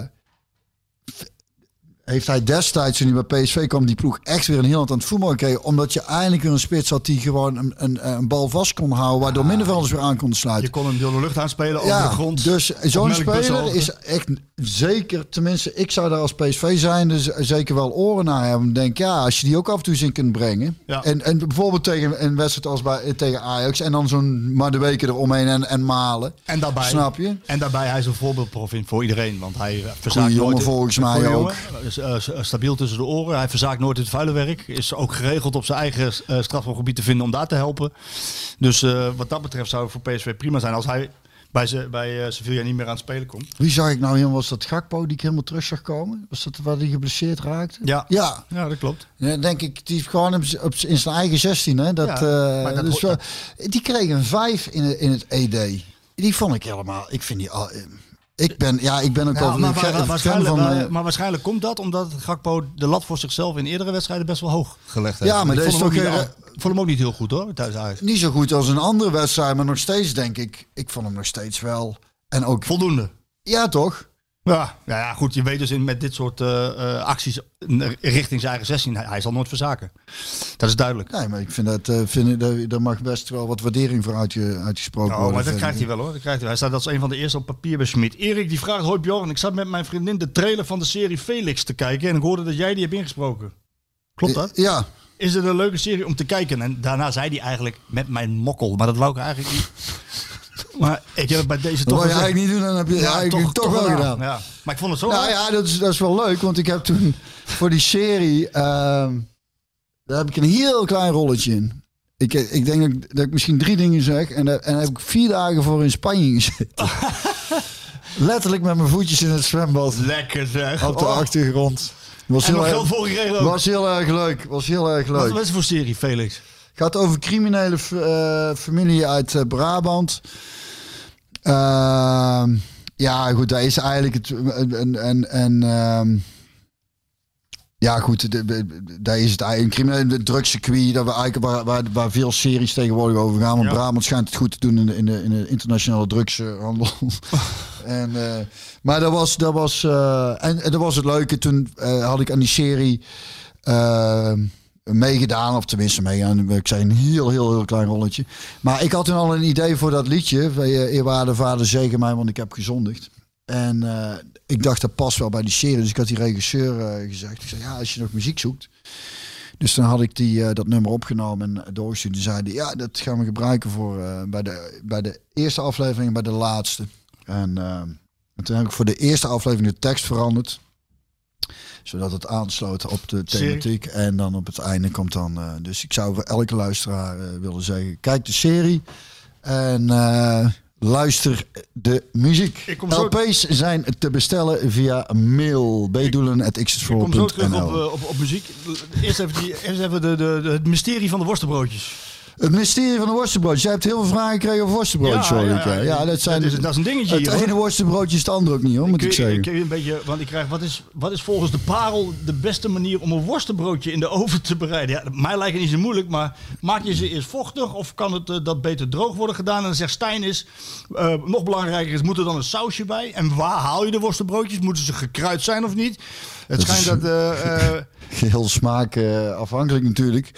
heeft hij destijds, toen hij bij P S V kwam, die ploeg echt weer een heel hand aan het voetbal gekregen. Omdat je eindelijk weer een spits had die gewoon een, een, een bal vast kon houden, waardoor ah, middenvelders weer aan konden sluiten. Je kon hem door de lucht aanspelen, over ja, de grond. Dus zo'n speler is echt zeker, tenminste ik zou daar als P S V zijn, dus zeker wel oren naar hebben. Ik denk, ja, als je die ook af en toe eens in kunt brengen. Ja. En, en bijvoorbeeld tegen een wedstrijd als bij, tegen Ajax en dan zo'n Madueke eromheen en, en Malen. En daarbij, snap je? En daarbij, hij is een voorbeeldprof in voor iedereen, want hij verzaakt nooit. Jongen, volgens mij ook. Jongen. Stabiel tussen de oren. Hij verzaakt nooit het vuile werk. Is ook geregeld op zijn eigen uh, strafgebied te vinden om daar te helpen. Dus uh, wat dat betreft zou het voor P S V prima zijn als hij bij, ze, bij uh, Sevilla niet meer aan het spelen komt. Wie zag ik nou helemaal? Was dat Gakpo die ik helemaal terug zag komen? Was dat waar hij geblesseerd raakte? Ja, ja. ja dat klopt. Ja, denk ik, die gewoon op, op, in zijn eigen zestien. Hè? Dat, ja, uh, dat dus, uh, die kreeg een vijf in, in het E D. Die vond ik helemaal... Ik vind die... al. Uh, Ik ben, ja, ik ben ook ja, over maar, maar, maar, waarschijnlijk, van, uh, maar waarschijnlijk komt dat omdat Gakpo de lat voor zichzelf in eerdere wedstrijden best wel hoog gelegd heeft. Ja, maar dat is toch weer... Al, ik vond hem ook niet heel goed hoor, thuis uit. Niet zo goed als een andere wedstrijd, maar nog steeds denk ik, ik vond hem nog steeds wel. En ook voldoende. Ja, toch? Ja, ja, ja goed, je weet dus in, met dit soort uh, acties richting zijn eigen zestien, hij, hij zal nooit verzaken. Dat is duidelijk. Nee, maar ik vind dat, uh, vind, uh, daar mag best wel wat waardering voor uit je, uitgesproken oh, worden. Maar dat krijgt hij wel hoor, dat krijgt hij. Hij staat als een van de eerste op papier bij Schmidt. Erik die vraagt, hoi Bjorn, ik zat met mijn vriendin de trailer van de serie Felix te kijken en ik hoorde dat jij die hebt ingesproken. Klopt dat? Ja. Is het een leuke serie om te kijken? En daarna zei hij eigenlijk met mijn mokkel, maar dat wou ik eigenlijk niet... Maar ik heb het bij deze toch gezegd. Dat wil je eigenlijk niet doen, dan heb je ja, eigenlijk toch, toch, toch wel gedaan. gedaan. Ja. Maar ik vond het zo nou, ja, dat is, dat is wel leuk, want ik heb toen voor die serie... Uh, daar heb ik een heel klein rolletje in. Ik, ik denk dat ik, dat ik misschien drie dingen zeg en daar, en daar heb ik vier dagen voor in Spanje gezeten. Letterlijk met mijn voetjes in het zwembad. Lekker zeg. Op de oh. achtergrond. Was en heel erg, voor gekregen was heel erg leuk. Was heel erg leuk. Wat was het voor serie, Felix? Het gaat over criminele uh, familie uit uh, Brabant. Uh, ja, goed, daar is eigenlijk het. En, en, en, uh, ja, goed, de, de, daar is het eigenlijk een criminele drugscircuit. Dat we eigenlijk, waar, waar, waar veel series tegenwoordig over gaan. Want ja. Brabant schijnt het goed te doen in de, in de, in de internationale drugshandel. en, uh, maar dat was, dat was, uh, en, en dat was het leuke. Toen uh, had ik aan die serie. Uh, meegedaan, of tenminste meegedaan. Ik zei een heel, heel, heel klein rolletje. Maar ik had toen al een idee voor dat liedje. Eerwaarde vader, zegen mij, want ik heb gezondigd. En uh, ik dacht, dat past wel bij die serie. Dus ik had die regisseur uh, gezegd. Ik zei, ja, als je nog muziek zoekt. Dus dan had ik die, uh, dat nummer opgenomen en doorgestuurd. Die zeiden, ja, dat gaan we gebruiken voor uh, bij, de, bij de eerste aflevering en bij de laatste. En, uh, en toen heb ik voor de eerste aflevering de tekst veranderd. Zodat het aansloot op de thematiek. Serie? En dan op het einde komt dan... Uh, dus ik zou voor elke luisteraar uh, willen zeggen... Kijk de serie en uh, luister de muziek. L P's zo... zijn te bestellen via mail. b doelen at x s four dot n l. Ik kom zo terug op, uh, op, op muziek. Eerst even, die, eerst even de, de, de, het mysterie van de worstenbroodjes. Het mysterie van de worstenbroodjes. Jij hebt heel veel vragen gekregen over worstenbroodjes. Ja, ja, ja, ja. ja dat, zijn, dat, is, dat is een dingetje hier. Het ene worstenbroodje is het andere ook niet hoor, moet ik, ik zeggen. Ik, ik, een beetje, want ik krijg, wat is, wat is volgens de parel de beste manier om een worstenbroodje in de oven te bereiden? Ja, mij lijkt het niet zo moeilijk, maar maak je ze eerst vochtig of kan het uh, dat beter droog worden gedaan? En dan zegt Stijn is, uh, nog belangrijker is, moet er dan een sausje bij? En waar haal je de worstenbroodjes? Moeten ze gekruid zijn of niet? Het dat schijnt dat... Uh, heel smaak uh, afhankelijk natuurlijk.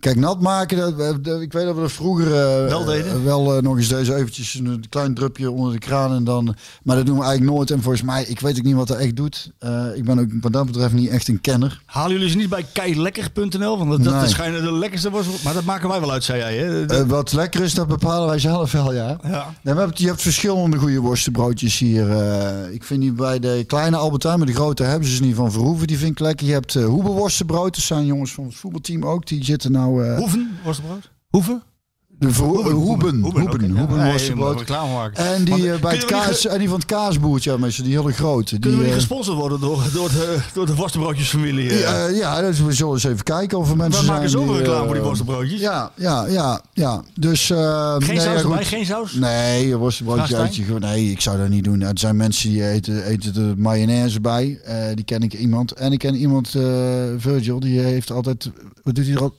Kijk, nat maken, dat, dat, ik weet dat we dat vroeger uh, wel, deden. Uh, wel uh, nog eens deze eventjes een klein drupje onder de kraan en dan... Maar dat doen we eigenlijk nooit en volgens mij, ik weet ook niet wat dat echt doet. Uh, ik ben ook wat dat betreft niet echt een kenner. Halen jullie ze niet bij keilekker punt n l? Want dat, nee. dat schijnen de lekkerste was, maar dat maken wij wel uit, zei jij. Hè? Dat... Uh, wat lekker is, dat bepalen wij zelf wel, ja. ja. Nee, maar je hebt verschillende goede worstenbroodjes hier. Uh, ik vind die bij de kleine Albert Heijn, maar de grote hebben ze niet van Verhoeven, die vind ik lekker. Je hebt uh, Hoeven worstenbrood, dat zijn jongens van het voetbalteam ook, die zitten nou... Uh, Hoeven worstenbrood? Hoeven? Hoeven, Hoeven was de boot. En die uh, bij het kaas, ge- en die van het kaasboertje, ja, mensen, die hele grote. Kunnen die, we niet gesponsord worden door, door de, door de worstenbroodjesfamilie? Uh? Ja, ja, dus we zullen eens even kijken of er mensen we zijn. We maken zo reclame uh, voor die worstenbroodjes. Ja, ja, ja, ja. Dus, uh, geen nee, saus erbij, ja, geen saus? Nee, worstenbroodje uitje. Nee, ik zou dat niet doen. Er zijn mensen die eten, eten de mayonaise bij. Uh, die ken ik iemand. En ik ken iemand, uh, Virgil, die heeft altijd... Wat doet hij er ook?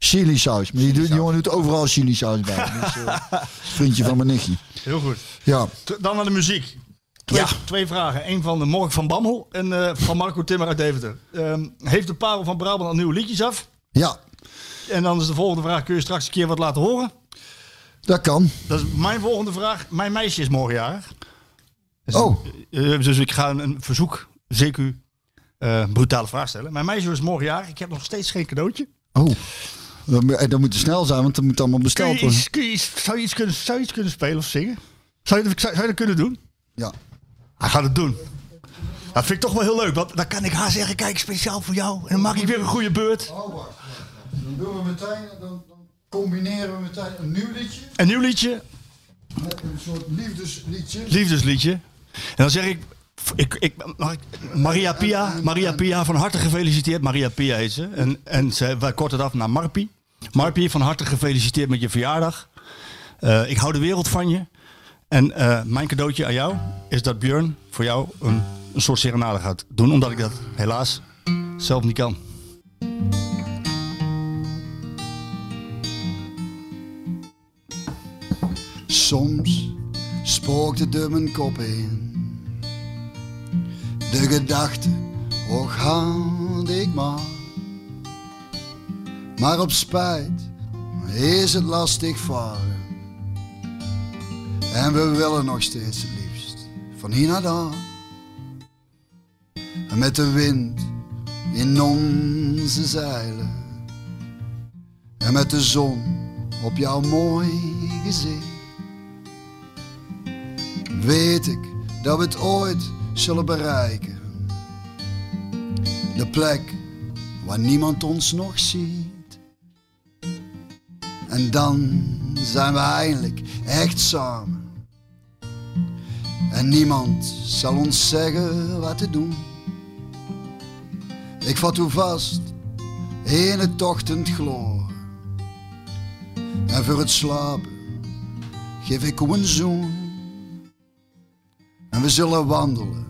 Chili saus. Maar die, die jongen doet overal chili saus bij. Dus, uh, vriendje van mijn nichtje. Heel goed. Ja. Dan naar de muziek. Twee, ja. twee vragen. Eén van de Mork van Bammel en uh, van Marco Timmer uit Deventer. Um, heeft de Parel van Brabant al nieuwe liedjes af? Ja. En dan is de volgende vraag. Kun je straks een keer wat laten horen? Dat kan. Dat is mijn volgende vraag. Mijn meisje is morgen jarig. Dus, oh. Uh, dus ik ga een, een verzoek, zeker u, uh, brutale vraag stellen. Mijn meisje is morgen jarig. Ik heb nog steeds geen cadeautje. Oh. Dat moet snel zijn, want dat moet allemaal besteld worden. Kun je iets, kun je iets, zou, je iets kunnen, zou je iets kunnen spelen of zingen? Zou je, zou, zou je dat kunnen doen? Ja. Hij gaat het doen. Dat vind ik toch wel heel leuk, want dan kan ik haar zeggen, kijk, speciaal voor jou. En dan maak ik weer een goede beurt. Oh, wacht. Dan doen we meteen, dan, dan combineren we meteen een nieuw liedje. Een nieuw liedje. Met een soort liefdesliedje. Liefdesliedje. En dan zeg ik... Ik, ik, mag ik, Maria Pia, Maria Pia, van harte gefeliciteerd. Maria Pia heet ze. En, en ze, wij korten het af naar Marpie. Marpie, van harte gefeliciteerd met je verjaardag. Uh, ik hou de wereld van je. En uh, mijn cadeautje aan jou is dat Björn voor jou een, een soort serenade gaat doen. Omdat ik dat helaas zelf niet kan. Soms spookte de mijn kop in. De gedachte, och had ik maar. Maar op spijt is het lastig varen. En we willen nog steeds het liefst van hier naar daar. En met de wind in onze zeilen. En met de zon op jouw mooi gezicht. Weet ik dat we het ooit zullen bereiken. De plek waar niemand ons nog ziet. En dan zijn we eindelijk echt samen. En niemand zal ons zeggen wat te doen. Ik vat u vast in het ochtend gloor. En voor het slapen geef ik u een zoen. En we zullen wandelen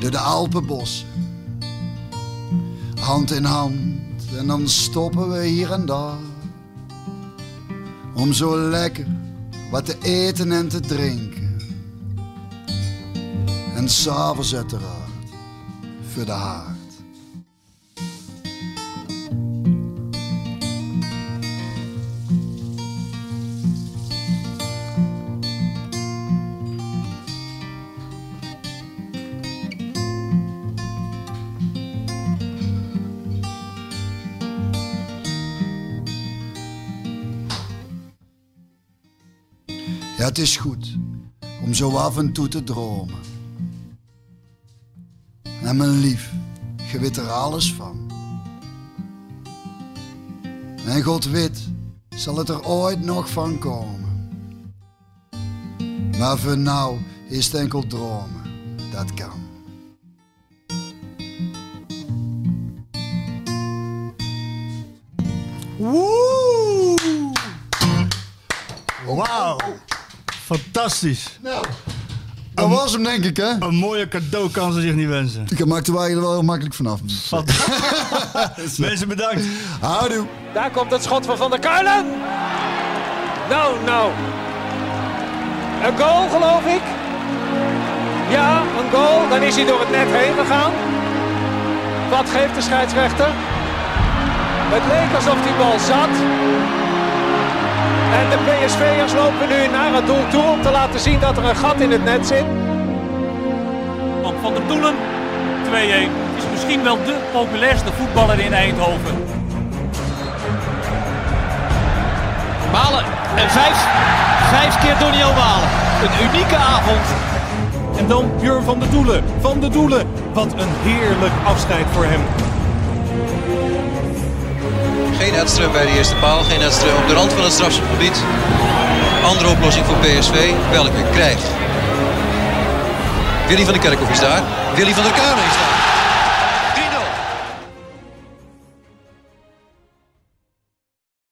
door de Alpenbossen, hand in hand, en dan stoppen we hier en daar, om zo lekker wat te eten en te drinken. En s'avonds uiteraard voor de haard. Ja, het is goed om zo af en toe te dromen. En mijn lief, je weet er alles van. En God weet, zal het er ooit nog van komen. Maar voor nou is het enkel dromen, dat kan. Woe! Wauw! Fantastisch. Nou, dat was hem denk ik, hè? Een mooie cadeau kan ze zich niet wensen. Ik maakte er wel heel makkelijk vanaf. Mensen, bedankt. Houdoe. Daar komt het schot van Van der Kuylen. Nou, nou. Een goal, geloof ik. Ja, een goal. Dan is hij door het net heen gegaan. Wat geeft de scheidsrechter? Het leek alsof die bal zat. En de P S V'ers lopen nu naar het doel toe om te laten zien dat er een gat in het net zit. Van Van der Kuylen, twee-een, is misschien wel de populairste voetballer in Eindhoven. Malen en vijf, vijf keer Donyell Malen. Een unieke avond. En dan Björn van der Kuylen, van der Kuylen. Wat een heerlijk afscheid voor hem. Geen Edström bij de eerste paal. Geen Edström op de rand van het strafschopgebied. Andere oplossing voor P S V. Welke krijgt? Willy van der Kerkhof is daar. Willy van der Kerkhof is daar.